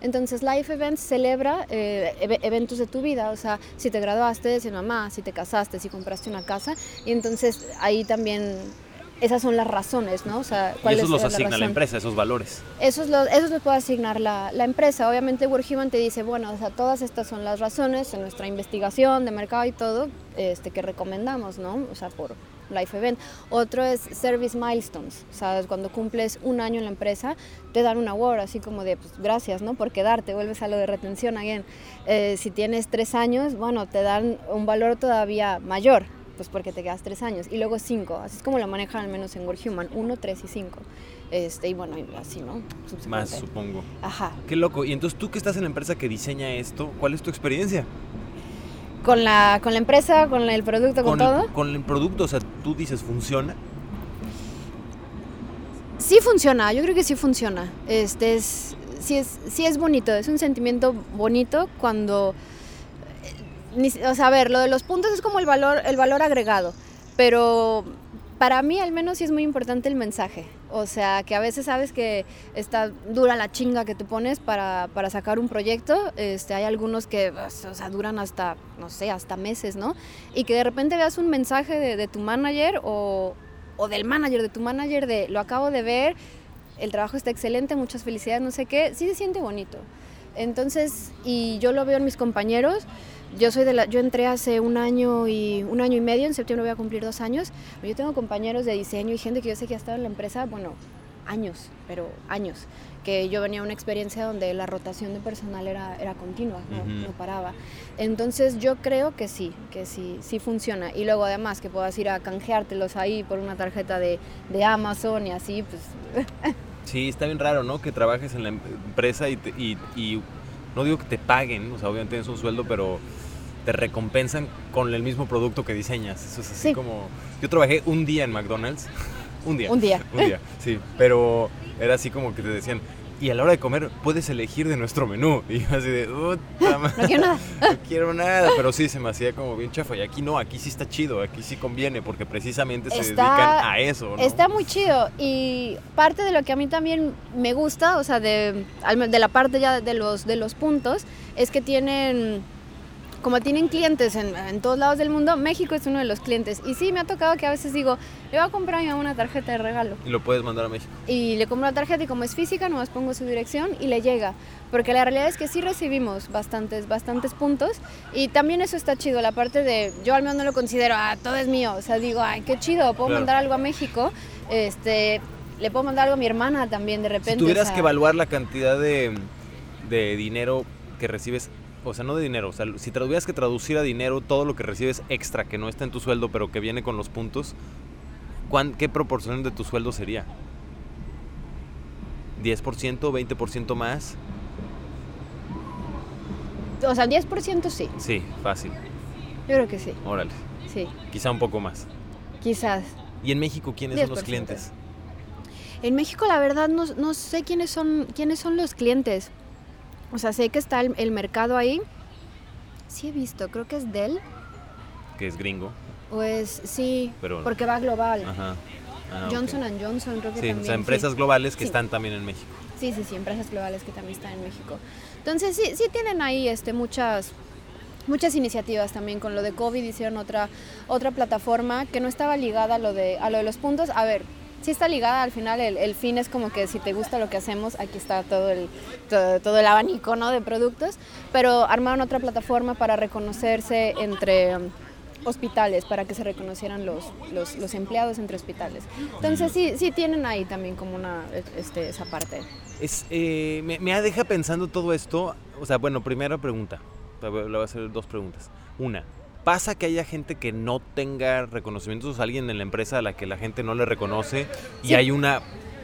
Entonces, Life Events celebra eventos de tu vida, o sea, si te graduaste, si mamá, si te casaste, si compraste una casa, y entonces ahí también esas son las razones, ¿no? O sea, ¿cuál y esos es, los asigna la empresa, esos valores? Esos los puede asignar la empresa. Obviamente, Work Human te dice, bueno, o sea, todas estas son las razones en nuestra investigación de mercado y todo que recomendamos, ¿no? O sea, por Life Event. Otro es Service Milestones, o sea, cuando cumples un año en la empresa te dan un award, así como de pues, gracias, ¿no? Por quedarte, vuelves a lo de retención again. Si tienes 3 años, bueno, te dan un valor todavía mayor, pues porque te quedas 3 años, y luego 5, así es como lo manejan al menos en Work Human, 1, 3 y 5, y bueno, así, ¿no? Más, supongo. Ajá. Qué loco. Y entonces tú que estás en la empresa que diseña esto, ¿cuál es tu experiencia? ¿Con la empresa, con el producto, con todo? Con el producto, o sea, tú dices, ¿funciona? Sí funciona, yo creo que sí funciona. Sí es bonito, es un sentimiento bonito cuando... O sea, a ver, lo de los puntos es como el valor agregado, pero... Para mí, al menos, sí es muy importante el mensaje. O sea, que a veces sabes que está dura la chinga que te pones para sacar un proyecto. Hay algunos que, o sea, duran hasta, no sé, hasta meses, ¿no? Y que de repente veas un mensaje de tu manager o del manager de tu manager de lo acabo de ver, el trabajo está excelente, muchas felicidades, no sé qué. Sí se siente bonito. Entonces, y yo lo veo en mis compañeros. Yo entré hace un año y medio, en septiembre voy a cumplir 2 años. Yo tengo compañeros de diseño y gente que yo sé que ha estado en la empresa, bueno, años, que yo venía de una experiencia donde la rotación de personal era continua, no paraba. Entonces yo creo que sí funciona. Y luego además que puedas ir a canjeártelos ahí por una tarjeta de Amazon y así, pues... Sí, está bien raro, ¿no? Que trabajes en la empresa y no digo que te paguen, o sea, obviamente es un sueldo, pero te recompensan con el mismo producto que diseñas. Eso es así como... Yo trabajé un día en McDonald's. Un día, sí. Pero era así como que te decían, y a la hora de comer puedes elegir de nuestro menú. Y yo así de... No quiero nada. Pero sí, se me hacía como bien chafa. Y aquí no, aquí sí está chido, aquí sí conviene, porque precisamente se dedican a eso, ¿no? Está muy chido. Y parte de lo que a mí también me gusta, o sea, de la parte ya de los puntos, es que tienen clientes en todos lados del mundo. México es uno de los clientes. Y sí, me ha tocado que a veces digo, le voy a comprar a mi mamá una tarjeta de regalo. Y lo puedes mandar a México. Y le compro la tarjeta y como es física, nomás pongo su dirección y le llega. Porque la realidad es que sí recibimos bastantes puntos. Y también eso está chido, la parte de, yo al menos no lo considero, todo es mío. O sea, digo, ay, qué chido, puedo mandar algo a México. Le puedo mandar algo a mi hermana también, de repente. Si tuvieras que evaluar la cantidad de dinero que recibes, o sea, no de dinero, o sea, si tuvieras que traducir a dinero todo lo que recibes extra, que no está en tu sueldo, pero que viene con los puntos, ¿qué proporción de tu sueldo sería? ¿10%, 20% más? O sea, 10% sí. Sí, fácil. Yo creo que sí. Órale. Sí. Quizá un poco más. Quizás. ¿Y en México quiénes 10%. Son los clientes? En México, la verdad, no sé quiénes son los clientes. O sea, sé que está el mercado ahí. Sí he visto, creo que es Dell. Que es gringo. Pues sí, pero, porque va global. Ajá. Johnson okay. & Johnson creo que sí, también. Sí, o sea, empresas globales que están también en México. Sí, empresas globales que también están en México. Entonces sí tienen ahí muchas iniciativas también. Con lo de COVID hicieron otra plataforma que no estaba ligada a lo de los puntos. A ver... Sí está ligada, al final el fin es como que si te gusta lo que hacemos, aquí está todo el abanico, ¿no? De productos, pero armaron otra plataforma para reconocerse entre hospitales, para que se reconocieran los empleados entre hospitales. Entonces sí tienen ahí también como esa parte. Me deja pensando todo esto, o sea, bueno, primera pregunta, le voy a hacer 2 preguntas. Una. ¿Pasa que haya gente que no tenga reconocimientos? O sea, alguien en la empresa a la que la gente no le reconoce y hay una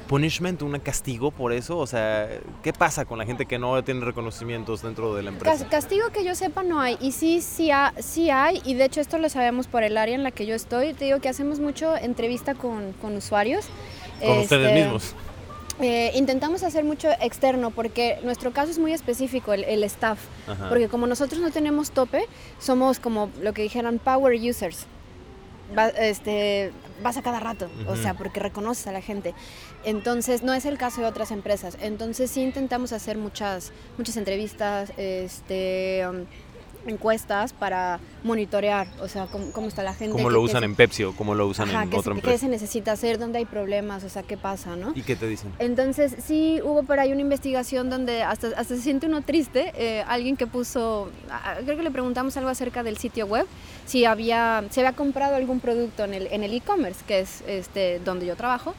punishment, un castigo por eso. O sea, ¿qué pasa con la gente que no tiene reconocimientos dentro de la empresa? Castigo que yo sepa no hay. Y sí hay. Y de hecho esto lo sabemos por el área en la que yo estoy. Te digo que hacemos mucho entrevista con usuarios. Con ustedes mismos. Intentamos hacer mucho externo porque nuestro caso es muy específico, el staff. Ajá. Porque como nosotros no tenemos tope, somos como lo que dijeran power users. vas a cada rato, o sea, porque reconoces a la gente. Entonces, no es el caso de otras empresas. Entonces, sí intentamos hacer muchas entrevistas, encuestas para monitorear, o sea, cómo está la gente. ¿Cómo lo usan en Pepsi o cómo lo usan en otra empresa? ¿Qué se necesita hacer? ¿Dónde hay problemas? O sea, ¿qué pasa, no? ¿Y qué te dicen? Entonces, sí hubo por ahí una investigación donde hasta se siente uno triste. Alguien que puso, creo que le preguntamos algo acerca del sitio web, si había comprado algún producto en el e-commerce, que es donde yo trabajo.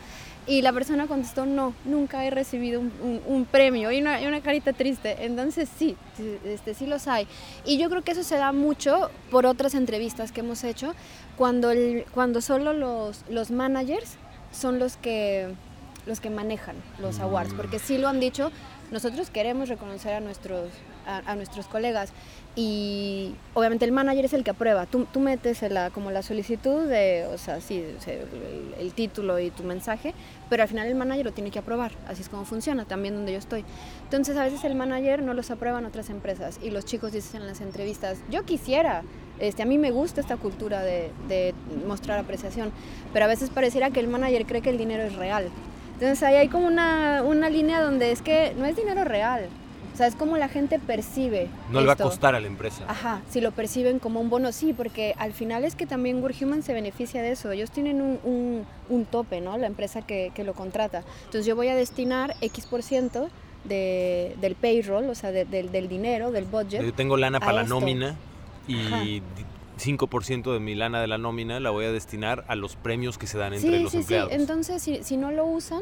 Y la persona contestó, no, nunca he recibido un premio, y una carita triste. Entonces sí, sí los hay. Y yo creo que eso se da mucho por otras entrevistas que hemos hecho, cuando solo los managers son los que manejan los awards, porque sí lo han dicho, nosotros queremos reconocer a nuestros colegas, y obviamente el manager es el que aprueba. Tú metes como la solicitud de, o sea, sí, el título y tu mensaje, pero al final el manager lo tiene que aprobar. Así es como funciona también donde yo estoy. Entonces a veces el manager no los aprueba en otras empresas, y los chicos dicen en las entrevistas, yo quisiera, a mí me gusta esta cultura de mostrar apreciación, pero a veces pareciera que el manager cree que el dinero es real. Entonces ahí hay como una línea donde es que no es dinero real. O sea, es como la gente percibe. No le va a costar a la empresa. Ajá, si lo perciben como un bono, sí, porque al final es que también Work Human se beneficia de eso. Ellos tienen un tope, ¿no? La empresa que lo contrata. Entonces yo voy a destinar X% del payroll, o sea, del dinero, del budget. Yo tengo lana para la nómina y... Ajá. 5% de mi lana de la nómina la voy a destinar a los premios que se dan entre los empleados. Sí, entonces si no lo usan,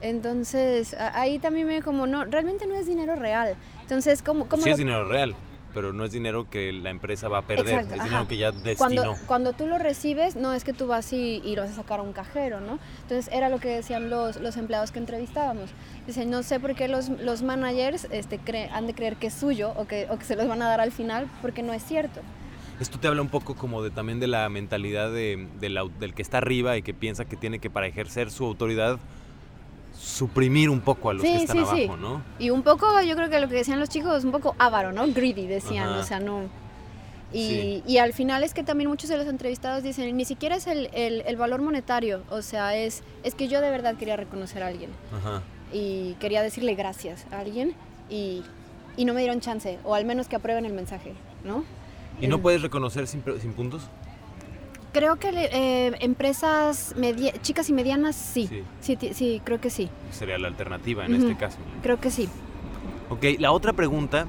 entonces ahí también me como, no, realmente no es dinero real. Entonces, ¿cómo sí es dinero real, pero no es dinero que la empresa va a perder. Exacto, es dinero que ya destinó. Cuando tú lo recibes, no es que tú vas y lo vas a sacar a un cajero, ¿no? Entonces era lo que decían los empleados que entrevistábamos. Dicen, no sé por qué los managers han de creer que es suyo o que se los van a dar al final, porque no es cierto. Esto te habla un poco como también de la mentalidad del que está arriba y que piensa que tiene que, para ejercer su autoridad, suprimir un poco a los que están abajo, ¿no? Y un poco, yo creo que lo que decían los chicos, un poco avaro, ¿no? Greedy, decían, o sea, no. Y al final es que también muchos de los entrevistados dicen, ni siquiera es el valor monetario, o sea, es que yo de verdad quería reconocer a alguien. Ajá. Y quería decirle gracias a alguien y no me dieron chance, o al menos que aprueben el mensaje, ¿no? ¿Y no puedes reconocer sin puntos? Creo que empresas chicas y medianas sí, creo que sí. Sería la alternativa en este caso. Creo que sí. Ok, la otra pregunta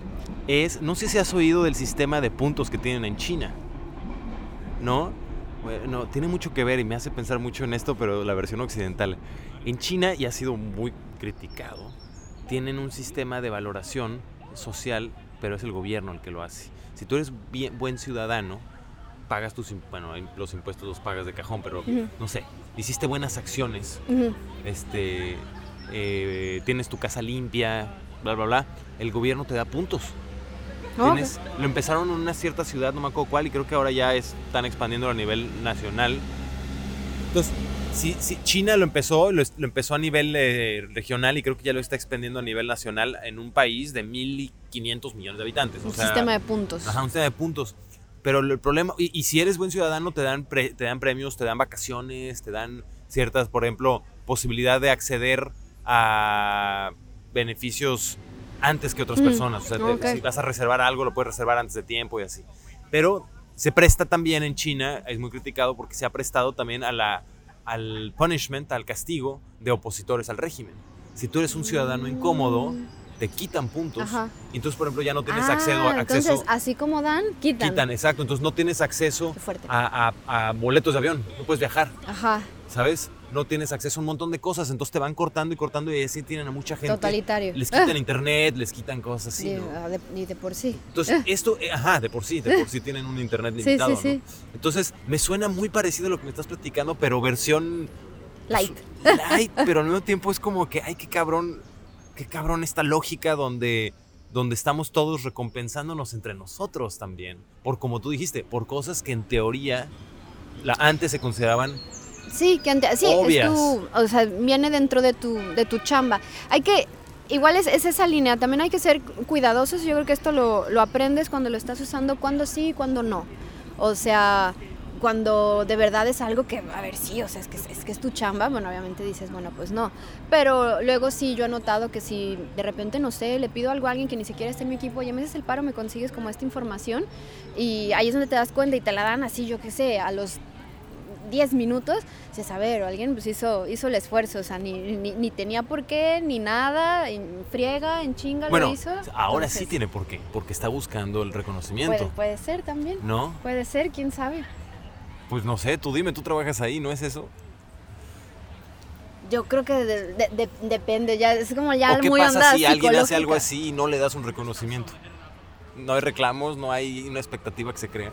es, no sé si has oído del sistema de puntos que tienen en China, ¿no? Bueno, tiene mucho que ver y me hace pensar mucho en esto, pero la versión occidental. En China, y ha sido muy criticado, tienen un sistema de valoración social, pero es el gobierno el que lo hace. Si tú eres buen ciudadano, pagas los impuestos los pagas de cajón, pero no sé, hiciste buenas acciones, tienes tu casa limpia, bla, bla, bla, el gobierno te da puntos. Lo empezaron en una cierta ciudad, no me acuerdo cuál, y creo que ahora ya están expandiéndolo a nivel nacional. Entonces, sí, China lo empezó a nivel regional, y creo que ya lo está expandiendo a nivel nacional en un país de 1.500 millones de habitantes. Un sistema de puntos. Ajá, un sistema de puntos. Pero el problema, y si eres buen ciudadano, te dan premios, te dan vacaciones, te dan ciertas, por ejemplo, posibilidad de acceder a beneficios antes que otras personas. O sea, si vas a reservar algo, lo puedes reservar antes de tiempo y así. Pero se presta también en China, es muy criticado porque se ha prestado también al punishment, al castigo de opositores al régimen. Si tú eres un ciudadano incómodo, te quitan puntos. Ajá. Entonces, por ejemplo, ya no tienes acceso. Entonces, así como dan, quitan. Quitan, exacto. Entonces, no tienes acceso a boletos de avión. No puedes viajar. Ajá. ¿Sabes? No tienes acceso a un montón de cosas. Entonces, te van cortando y cortando, y así tienen a mucha gente. Totalitario. Les quitan internet, les quitan cosas así, ¿no? Y de por sí. Entonces, esto... Ajá, de por sí tienen un internet limitado, sí. Entonces, me suena muy parecido a lo que me estás platicando, pero versión... Light, pero al mismo tiempo es como que, ay, qué cabrón esta lógica donde estamos todos recompensándonos entre nosotros también, por, como tú dijiste, por cosas que en teoría antes se consideraban obvias. O sea, viene dentro de tu chamba. Hay que, igual es esa línea, también hay que ser cuidadosos. Yo creo que esto lo aprendes cuando lo estás usando, cuando sí y cuando no. O sea, cuando de verdad es algo que, a ver, sí, o sea, es que es tu chamba, bueno, obviamente dices, bueno, pues no, pero luego sí, yo he notado que si de repente, no sé, le pido algo a alguien que ni siquiera está en mi equipo, ya me haces el paro, me consigues como esta información, y ahí es donde te das cuenta y te la dan así, yo qué sé, a los 10 minutos, si es, a ver, alguien pues hizo el esfuerzo, o sea, ni tenía por qué, ni nada, en friega, en chinga, bueno, lo hizo. Ahora entonces, sí tiene por qué, porque está buscando el reconocimiento. Puede ser también, ¿no? Puede ser, quién sabe. Pues no sé, tú dime, tú trabajas ahí, ¿no es eso? Yo creo que depende, ya es como ya muy onda psicológica. ¿O qué pasa si alguien hace algo así y no le das un reconocimiento? No hay reclamos, no hay una expectativa que se crea.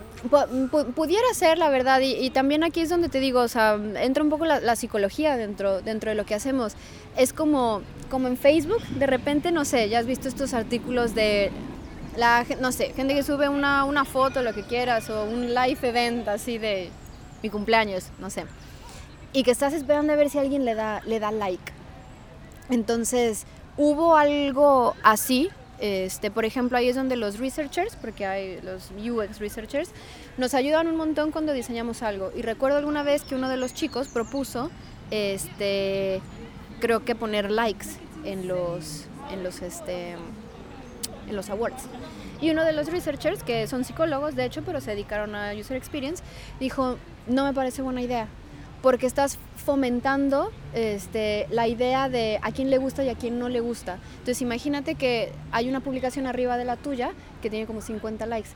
Pudiera ser, la verdad, y también aquí es donde te digo, o sea, entra un poco la psicología dentro de lo que hacemos. Es como en Facebook, de repente, no sé, ya has visto estos artículos de no sé, gente que sube una foto, lo que quieras, o un live event así de mi cumpleaños, no sé, y que estás esperando a ver si alguien le da like. Entonces, hubo algo así. Por ejemplo, ahí es donde los researchers, porque hay los UX researchers, nos ayudan un montón cuando diseñamos algo. Y recuerdo alguna vez que uno de los chicos propuso, creo que poner likes en los awards. Y uno de los researchers, que son psicólogos, de hecho, pero se dedicaron a user experience, dijo, no me parece buena idea, porque estás fomentando la idea de a quién le gusta y a quién no le gusta. Entonces imagínate que hay una publicación arriba de la tuya que tiene como 50 likes,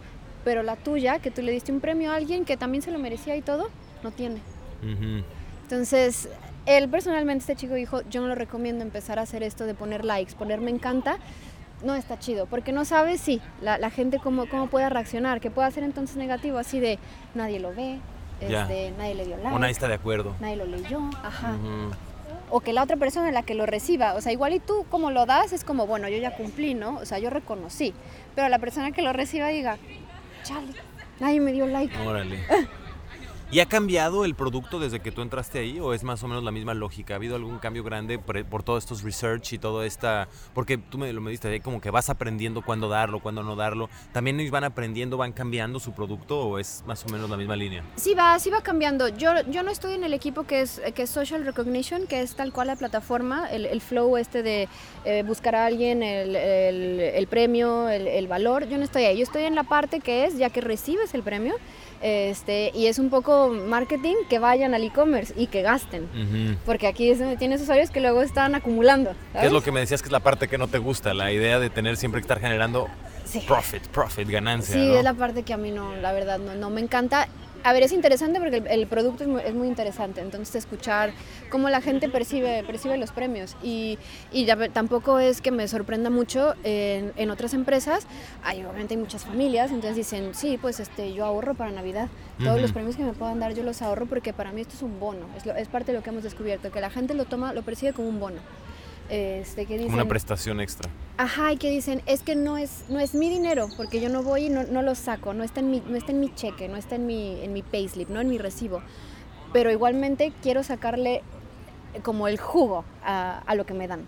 pero la tuya, que tú le diste un premio a alguien que también se lo merecía y todo, no tiene. Uh-huh. Entonces, él personalmente, este chico dijo, yo no lo recomiendo empezar a hacer esto de poner likes, poner me encanta, no está chido, porque no sabes si la gente cómo pueda reaccionar, que pueda ser entonces negativo, así de nadie lo ve, nadie le dio like, o nadie está de acuerdo, nadie lo leyó, ajá. Uh-huh. O que la otra persona, la que lo reciba, o sea, igual y tú como lo das, es como, bueno, yo ya cumplí, ¿no? O sea, yo reconocí, pero la persona que lo reciba diga, chale, nadie me dio like. Órale. ¿Y ha cambiado el producto desde que tú entraste ahí o es más o menos la misma lógica? ¿Ha habido algún cambio grande por todos estos research y todo esta...? Porque tú me diste ahí como que vas aprendiendo cuándo darlo, cuándo no darlo. ¿También ellos van aprendiendo, van cambiando su producto o es más o menos la misma línea? Sí va cambiando. Yo no estoy en el equipo que es Social Recognition, que es tal cual la plataforma, el flow de buscar a alguien, el premio, el valor. Yo no estoy ahí. Yo estoy en la parte que es, ya que recibes el premio, y es un poco marketing, que vayan al e-commerce y que gasten. Uh-huh. Porque aquí es donde tienes usuarios que luego están acumulando, ¿sabes? ¿Qué es lo que me decías que es la parte que no te gusta? La idea de tener siempre que estar generando profit, ganancia. Sí, ¿no? Es la parte que a mí no, la verdad, no me encanta. A ver, es interesante porque el producto es muy interesante, entonces escuchar cómo la gente percibe los premios y ya, tampoco es que me sorprenda mucho en otras empresas, obviamente hay muchas familias, entonces dicen, sí, pues yo ahorro para Navidad, todos uh-huh. los premios que me puedan dar yo los ahorro porque para mí esto es un bono, es parte de lo que hemos descubierto, que la gente lo percibe como un bono. Que dicen, como una prestación extra. Ajá, y que dicen, es que no es mi dinero, porque yo no voy y no lo saco, no está en mi cheque, no está en mi payslip, no en mi recibo, pero igualmente quiero sacarle como el jugo a lo que me dan.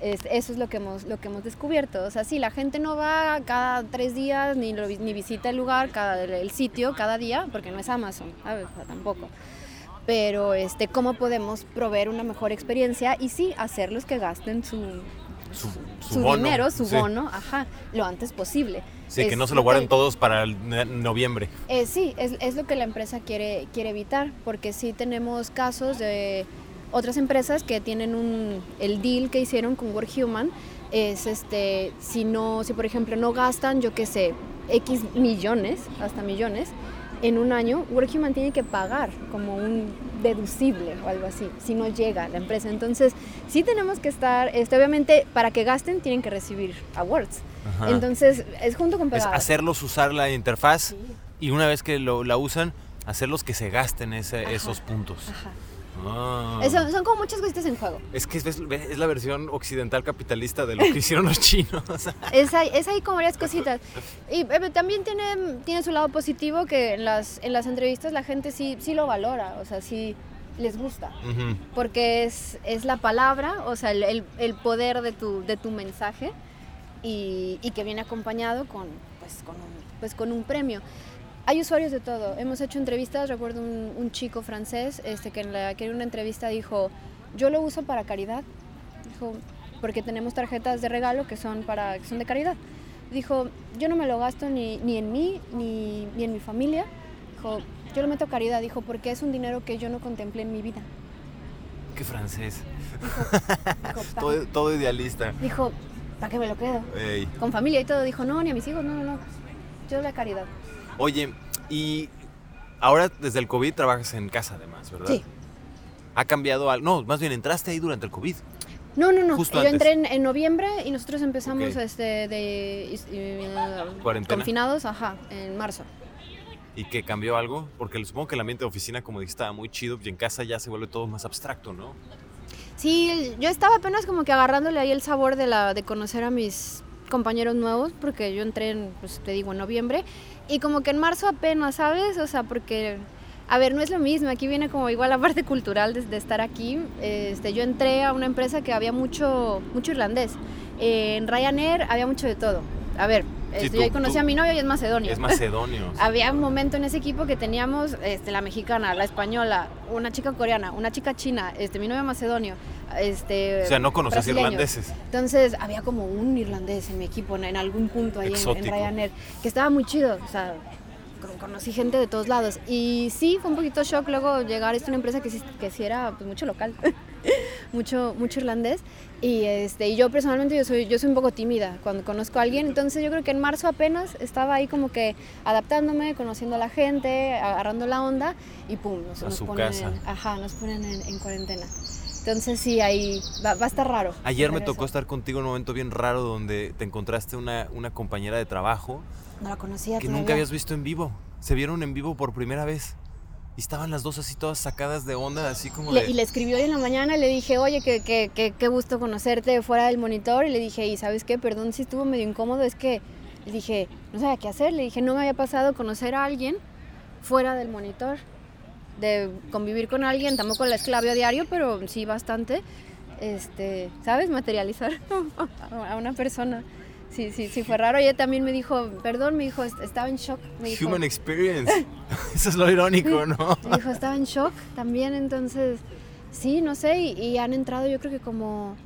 Eso es lo que hemos descubierto. O sea, sí, la gente no va cada 3 días, ni visita el lugar, el sitio cada día, porque no es Amazon, ¿sabes? O sea, tampoco. Pero cómo podemos proveer una mejor experiencia y sí hacerlos que gasten su bono, dinero, su sí. bono, ajá, lo antes posible. Sí, que no se lo guarden todos para noviembre. Sí, es lo que la empresa quiere evitar, porque sí tenemos casos de otras empresas que tienen el deal que hicieron con Work Human es si por ejemplo no gastan, yo qué sé, X millones, hasta millones en un año, Work Human tiene que pagar como un deducible o algo así, si no llega la empresa. Entonces, sí tenemos que estar, obviamente, para que gasten tienen que recibir awards. Ajá. Entonces, es junto con pagar. Es hacerlos usar la interfaz sí. y una vez que la usan, hacerlos que se gasten esos puntos. Ajá. Oh. Son como muchas cositas en juego. Es que es la versión occidental capitalista de lo que hicieron los chinos. Es ahí como varias cositas. Y también tiene su lado positivo, que en las entrevistas la gente sí lo valora, o sea, sí les gusta. Uh-huh. Porque es la palabra, o sea, el poder de tu mensaje y que viene acompañado con un premio. Hay usuarios de todo. Hemos hecho entrevistas. Recuerdo un chico francés que en una entrevista dijo, yo lo uso para caridad. Dijo, porque tenemos tarjetas de regalo que son de caridad. Dijo, yo no me lo gasto ni en mí ni en mi familia. Dijo, yo lo meto a caridad. Dijo, porque es un dinero que yo no contemplé en mi vida. ¡Qué francés! Dijo, todo idealista. Dijo, ¿para qué me lo quedo? Ey. Con familia y todo. Dijo, no, ni a mis hijos, no. Yo la caridad. Oye, y ahora desde el COVID trabajas en casa además, ¿verdad? Sí. ¿Ha cambiado algo? No, más bien entraste ahí durante el COVID. No. Justo yo entré en noviembre y nosotros empezamos confinados, en marzo. ¿Y que cambió algo? Porque supongo que el ambiente de oficina como dijiste estaba muy chido y en casa ya se vuelve todo más abstracto, ¿no? Sí, yo estaba apenas como que agarrándole ahí el sabor de conocer a mis compañeros nuevos, porque yo entré en noviembre, y como que en marzo apenas, ¿sabes? O sea, porque, a ver, no es lo mismo, aquí viene como igual la parte cultural de estar aquí. Yo entré a una empresa que había mucho irlandés, en Ryanair había mucho de todo, a ver, yo conocí a mi novio y es macedonio. Es macedonio. Había un momento en ese equipo que teníamos la mexicana, la española, una chica coreana, una chica china, mi novio macedonio. O sea, no conoces irlandeses. Entonces, había como un irlandés en mi equipo en algún punto ahí en Ryanair, que estaba muy chido, o sea, conocí gente de todos lados. Y sí, fue un poquito shock luego llegar a una empresa que sí era pues, mucho local, mucho irlandés. Y, y yo personalmente yo soy un poco tímida cuando conozco a alguien, entonces yo creo que en marzo apenas estaba ahí como que adaptándome, conociendo a la gente, agarrando la onda y pum, nos ponen en cuarentena. Entonces sí, ahí va a estar raro. Ayer me tocó estar contigo en un momento bien raro donde te encontraste una compañera de trabajo. No la conocía todavía. Que nunca habías visto en vivo. Se vieron en vivo por primera vez. Y estaban las dos así todas sacadas de onda, así como Y le escribí hoy en la mañana y le dije, oye, qué gusto conocerte fuera del monitor. Y le dije, ¿y sabes qué? Perdón si estuvo medio incómodo. Es que le dije, no sabía qué hacer. Le dije, no me había pasado conocer a alguien fuera del monitor. De convivir con alguien, tampoco la esclave a diario, pero sí bastante, ¿sabes? Materializar a una persona. Sí, fue raro. Ella también me dijo, perdón, me dijo, estaba en shock. Me dijo, Human experience. Eso es lo irónico, ¿no? Me dijo, estaba en shock también, entonces, sí, no sé, y han entrado yo creo que como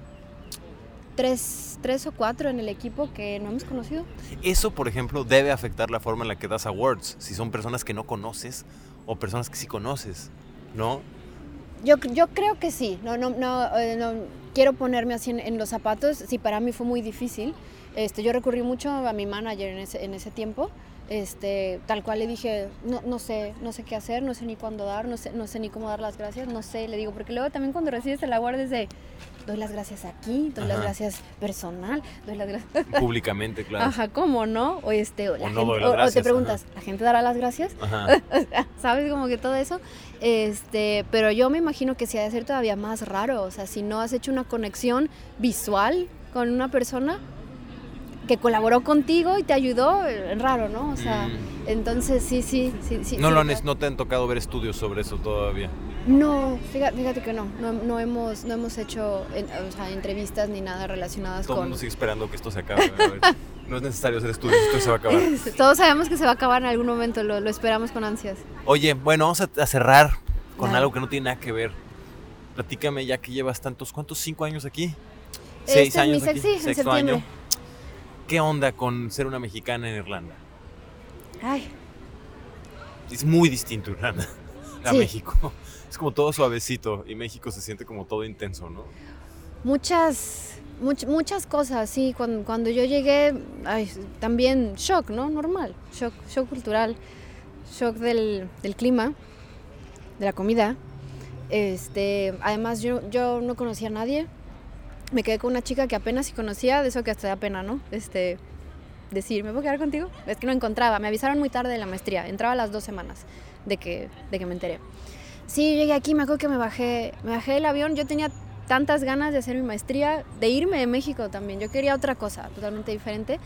tres o cuatro en el equipo que no hemos conocido. Eso, por ejemplo, debe afectar la forma en la que das awards, si son personas que no conoces, o personas que sí conoces, ¿no? Yo creo que sí. No quiero ponerme así en los zapatos. Sí, para mí fue muy difícil. Yo recurrí mucho a mi manager en ese tiempo. Tal cual le dije, no sé qué hacer, no sé ni cuándo dar, no sé ni cómo dar las gracias, no sé. Le digo, porque luego también cuando recibes el award es de, doy las gracias aquí, doy las gracias personal, doy las gracias... Públicamente, claro. Ajá, ¿cómo no? O, o te preguntas, ¿la gente dará las gracias? Ajá. ¿Sabes? Como que todo eso. Pero yo me imagino que sí ha de ser todavía más raro. O sea, si no has hecho una conexión visual con una persona que colaboró contigo y te ayudó, raro, ¿no? O sea, entonces sí. ¿No te han tocado ver estudios sobre eso todavía? No, fíjate que no hemos hecho entrevistas ni nada relacionadas con... Todo el mundo sigue esperando que esto se acabe. No es necesario hacer estudios, esto se va a acabar. Todos sabemos que se va a acabar en algún momento, lo esperamos con ansias. Oye, bueno, vamos a cerrar con algo que no tiene nada que ver. Platícame ya que llevas tantos, ¿cuántos? 5 años aquí? 6 años aquí. Este es mi sexy en septiembre. Año. ¿Qué onda con ser una mexicana en Irlanda? Ay. Es muy distinto Irlanda a México. Es como todo suavecito y México se siente como todo intenso, ¿no? Muchas cosas, sí. Cuando yo llegué, también shock, ¿no? Normal. Shock cultural, shock del clima, de la comida. Además, yo no conocía a nadie. Me quedé con una chica que apenas sí conocía, de eso que hasta da pena, ¿no? Decir, ¿me puedo quedar contigo? Es que no encontraba, me avisaron muy tarde de la maestría, entraba a las 2 semanas de que me enteré. Sí, llegué aquí, me acuerdo que me bajé del avión, yo tenía tantas ganas de hacer mi maestría, de irme de México también, yo quería otra cosa totalmente diferente,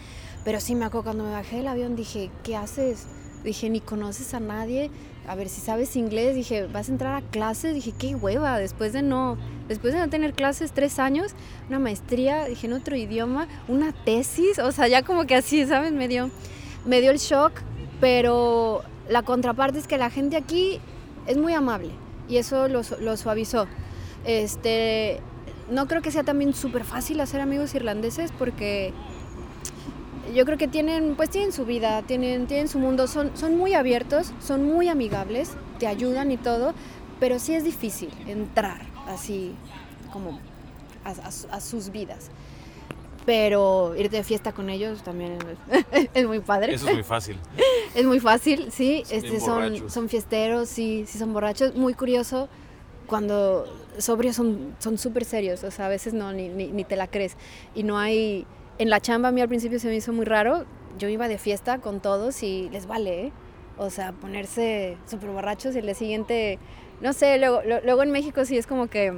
pero sí me acuerdo cuando me bajé del avión dije, ¿qué haces? Dije, ni conoces a nadie, a ver si sabes inglés, dije, vas a entrar a clases, dije, qué hueva, después de no tener clases 3 años, una maestría, dije, en otro idioma, una tesis, o sea, ya como que así, ¿sabes? Me dio el shock, pero La contraparte es que la gente aquí es muy amable y eso lo suavizó. No creo que sea también súper fácil hacer amigos irlandeses porque yo creo que tienen su vida, tienen su mundo, son muy abiertos, son muy amigables, te ayudan y todo, pero sí es difícil entrar así como a sus vidas. Pero irte de fiesta con ellos también es muy padre. Eso es muy fácil. Es muy fácil, sí. Son fiesteros, sí son borrachos. Muy curioso, cuando sobrios son súper serios. O sea, a veces no, ni te la crees. Y no hay... En la chamba a mí al principio se me hizo muy raro. Yo iba de fiesta con todos y les vale, ¿eh? O sea, ponerse súper borrachos y el día siguiente... No sé, luego en México sí es como que...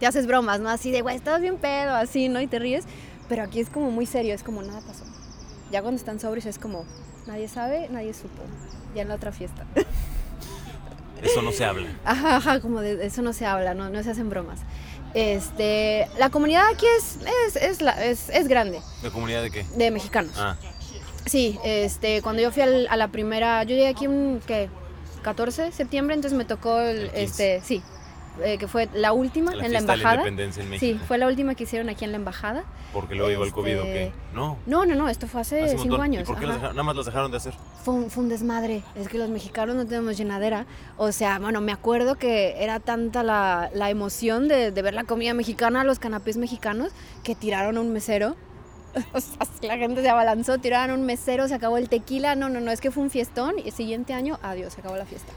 Te haces bromas, ¿no? Así de, güey, estás bien pedo, así, ¿no? Y te ríes. Pero aquí es como muy serio, es como nada pasó. Ya cuando están sobrios es como... Nadie sabe, nadie supo. Ya en la otra fiesta. Eso no se habla. Ajá, como de eso no se habla, no se hacen bromas. La comunidad aquí es grande. ¿La comunidad de qué? De mexicanos. Ah. Sí, cuando yo fui a la primera, yo llegué aquí ¿qué? 14 de septiembre, entonces me tocó el 15. Sí, que fue la última en la embajada. La independencia en México. Sí, fue la última que hicieron aquí en la embajada. Porque luego llegó el COVID, ¿o qué? No, esto fue hace 5 años. ¿Y por qué nada más las dejaron de hacer? Fue un desmadre. Es que los mexicanos no tenemos llenadera. O sea, bueno, me acuerdo que era tanta la emoción de ver la comida mexicana, los canapés mexicanos, que tiraron a un mesero. O sea, la gente se abalanzó, tiraron a un mesero, se acabó el tequila. No, es que fue un fiestón. Y el siguiente año, adiós, se acabó la fiesta.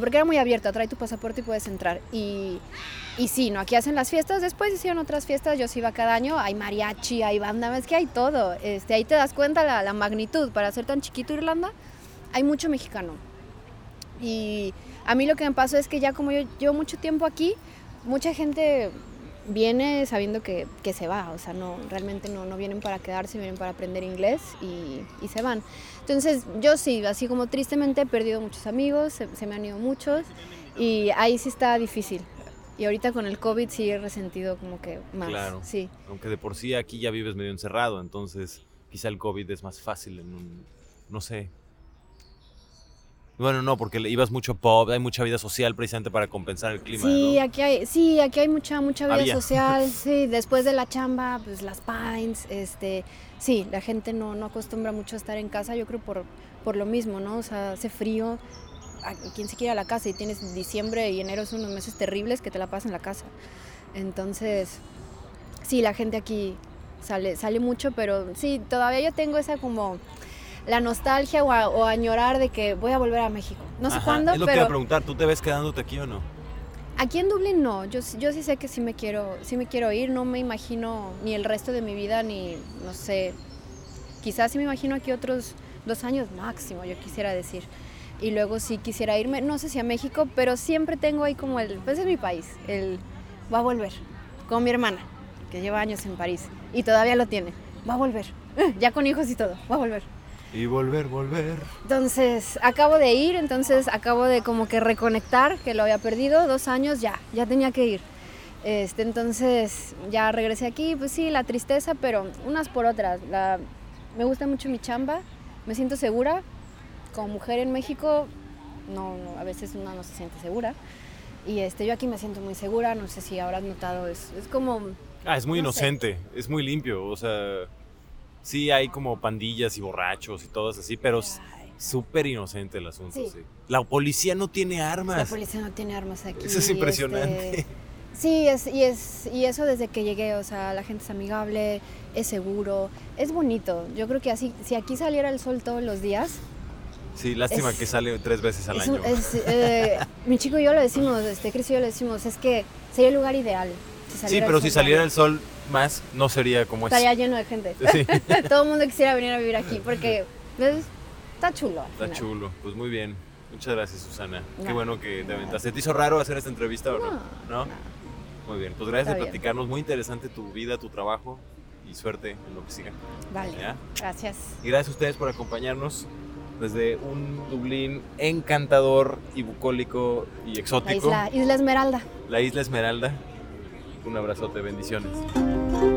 Porque era muy abierta, trae tu pasaporte y puedes entrar. Y sí, ¿no? Aquí hacen las fiestas, después hicieron otras fiestas, yo sí iba cada año, hay mariachi, hay banda, es que hay todo. Ahí te das cuenta la magnitud, para ser tan chiquito Irlanda, hay mucho mexicano. Y a mí lo que me pasó es que ya como yo llevo mucho tiempo aquí, mucha gente viene sabiendo que se va, o sea, realmente no vienen para quedarse, vienen para aprender inglés y se van. Entonces yo sí, así como tristemente he perdido muchos amigos, se me han ido muchos y ahí sí está difícil. Y ahorita con el COVID sí he resentido como que más. Claro, sí. Aunque de por sí aquí ya vives medio encerrado, entonces quizá el COVID es más fácil no sé. Bueno, no, porque ibas mucho pop, hay mucha vida social precisamente para compensar el clima, sí, ¿no? Aquí hay mucha vida social, sí, después de la chamba, pues las pints, sí, la gente no acostumbra mucho a estar en casa, yo creo por lo mismo, ¿no? O sea, hace frío, ¿quién se quiere ir a la casa? Y tienes diciembre y enero son unos meses terribles que te la pasas en la casa. Entonces, sí, la gente aquí sale mucho, pero sí, todavía yo tengo esa como... la nostalgia o añorar de que voy a volver a México. No sé cuándo, pero... Es lo que iba a preguntar, ¿tú te ves quedándote aquí o no? Aquí en Dublín no, yo sí sé que sí me quiero ir, no me imagino ni el resto de mi vida, ni, no sé, quizás sí me imagino aquí otros 2 años máximo, yo quisiera decir. Y luego sí quisiera irme, no sé si a México, pero siempre tengo ahí como pues es mi país, va a volver, con mi hermana, que lleva años en París, y todavía lo tiene, va a volver, ya con hijos y todo, va a volver. Y volver. Entonces, acabo de como que reconectar, que lo había perdido 2 años, ya tenía que ir. Entonces, ya regresé aquí, pues sí, la tristeza, pero unas por otras. Me gusta mucho mi chamba, me siento segura. Como mujer en México, no, a veces una no se siente segura. Y yo aquí me siento muy segura, no sé si habrás notado, es como... Ah, es muy inocente, es muy limpio, o sea... Sí, hay como pandillas y borrachos y todas así, pero súper inocente el asunto. Sí. Sí. La policía no tiene armas. La policía no tiene armas aquí. Eso es impresionante. Sí, y eso desde que llegué, o sea, la gente es amigable, es seguro, es bonito. Yo creo que así, si aquí saliera el sol todos los días... Sí, lástima que sale 3 veces al año. Mi chico y yo lo decimos, Chris y yo lo decimos, es que sería el lugar ideal. Sí, pero si saliera el sol... más no sería como estaría lleno de gente, sí. Todo el mundo quisiera venir a vivir aquí porque ¿ves? Está chulo al final. Está chulo, pues muy bien, muchas gracias Susana, qué bueno que te aventaste. ¿Te hizo raro hacer esta entrevista o no? No. Muy bien, pues gracias por platicarnos, muy interesante tu vida, tu trabajo y suerte en lo que siga. Vale, ¿ya? Gracias. Y gracias a ustedes por acompañarnos desde un Dublín encantador y bucólico y exótico. La isla Esmeralda. Un abrazote, bendiciones.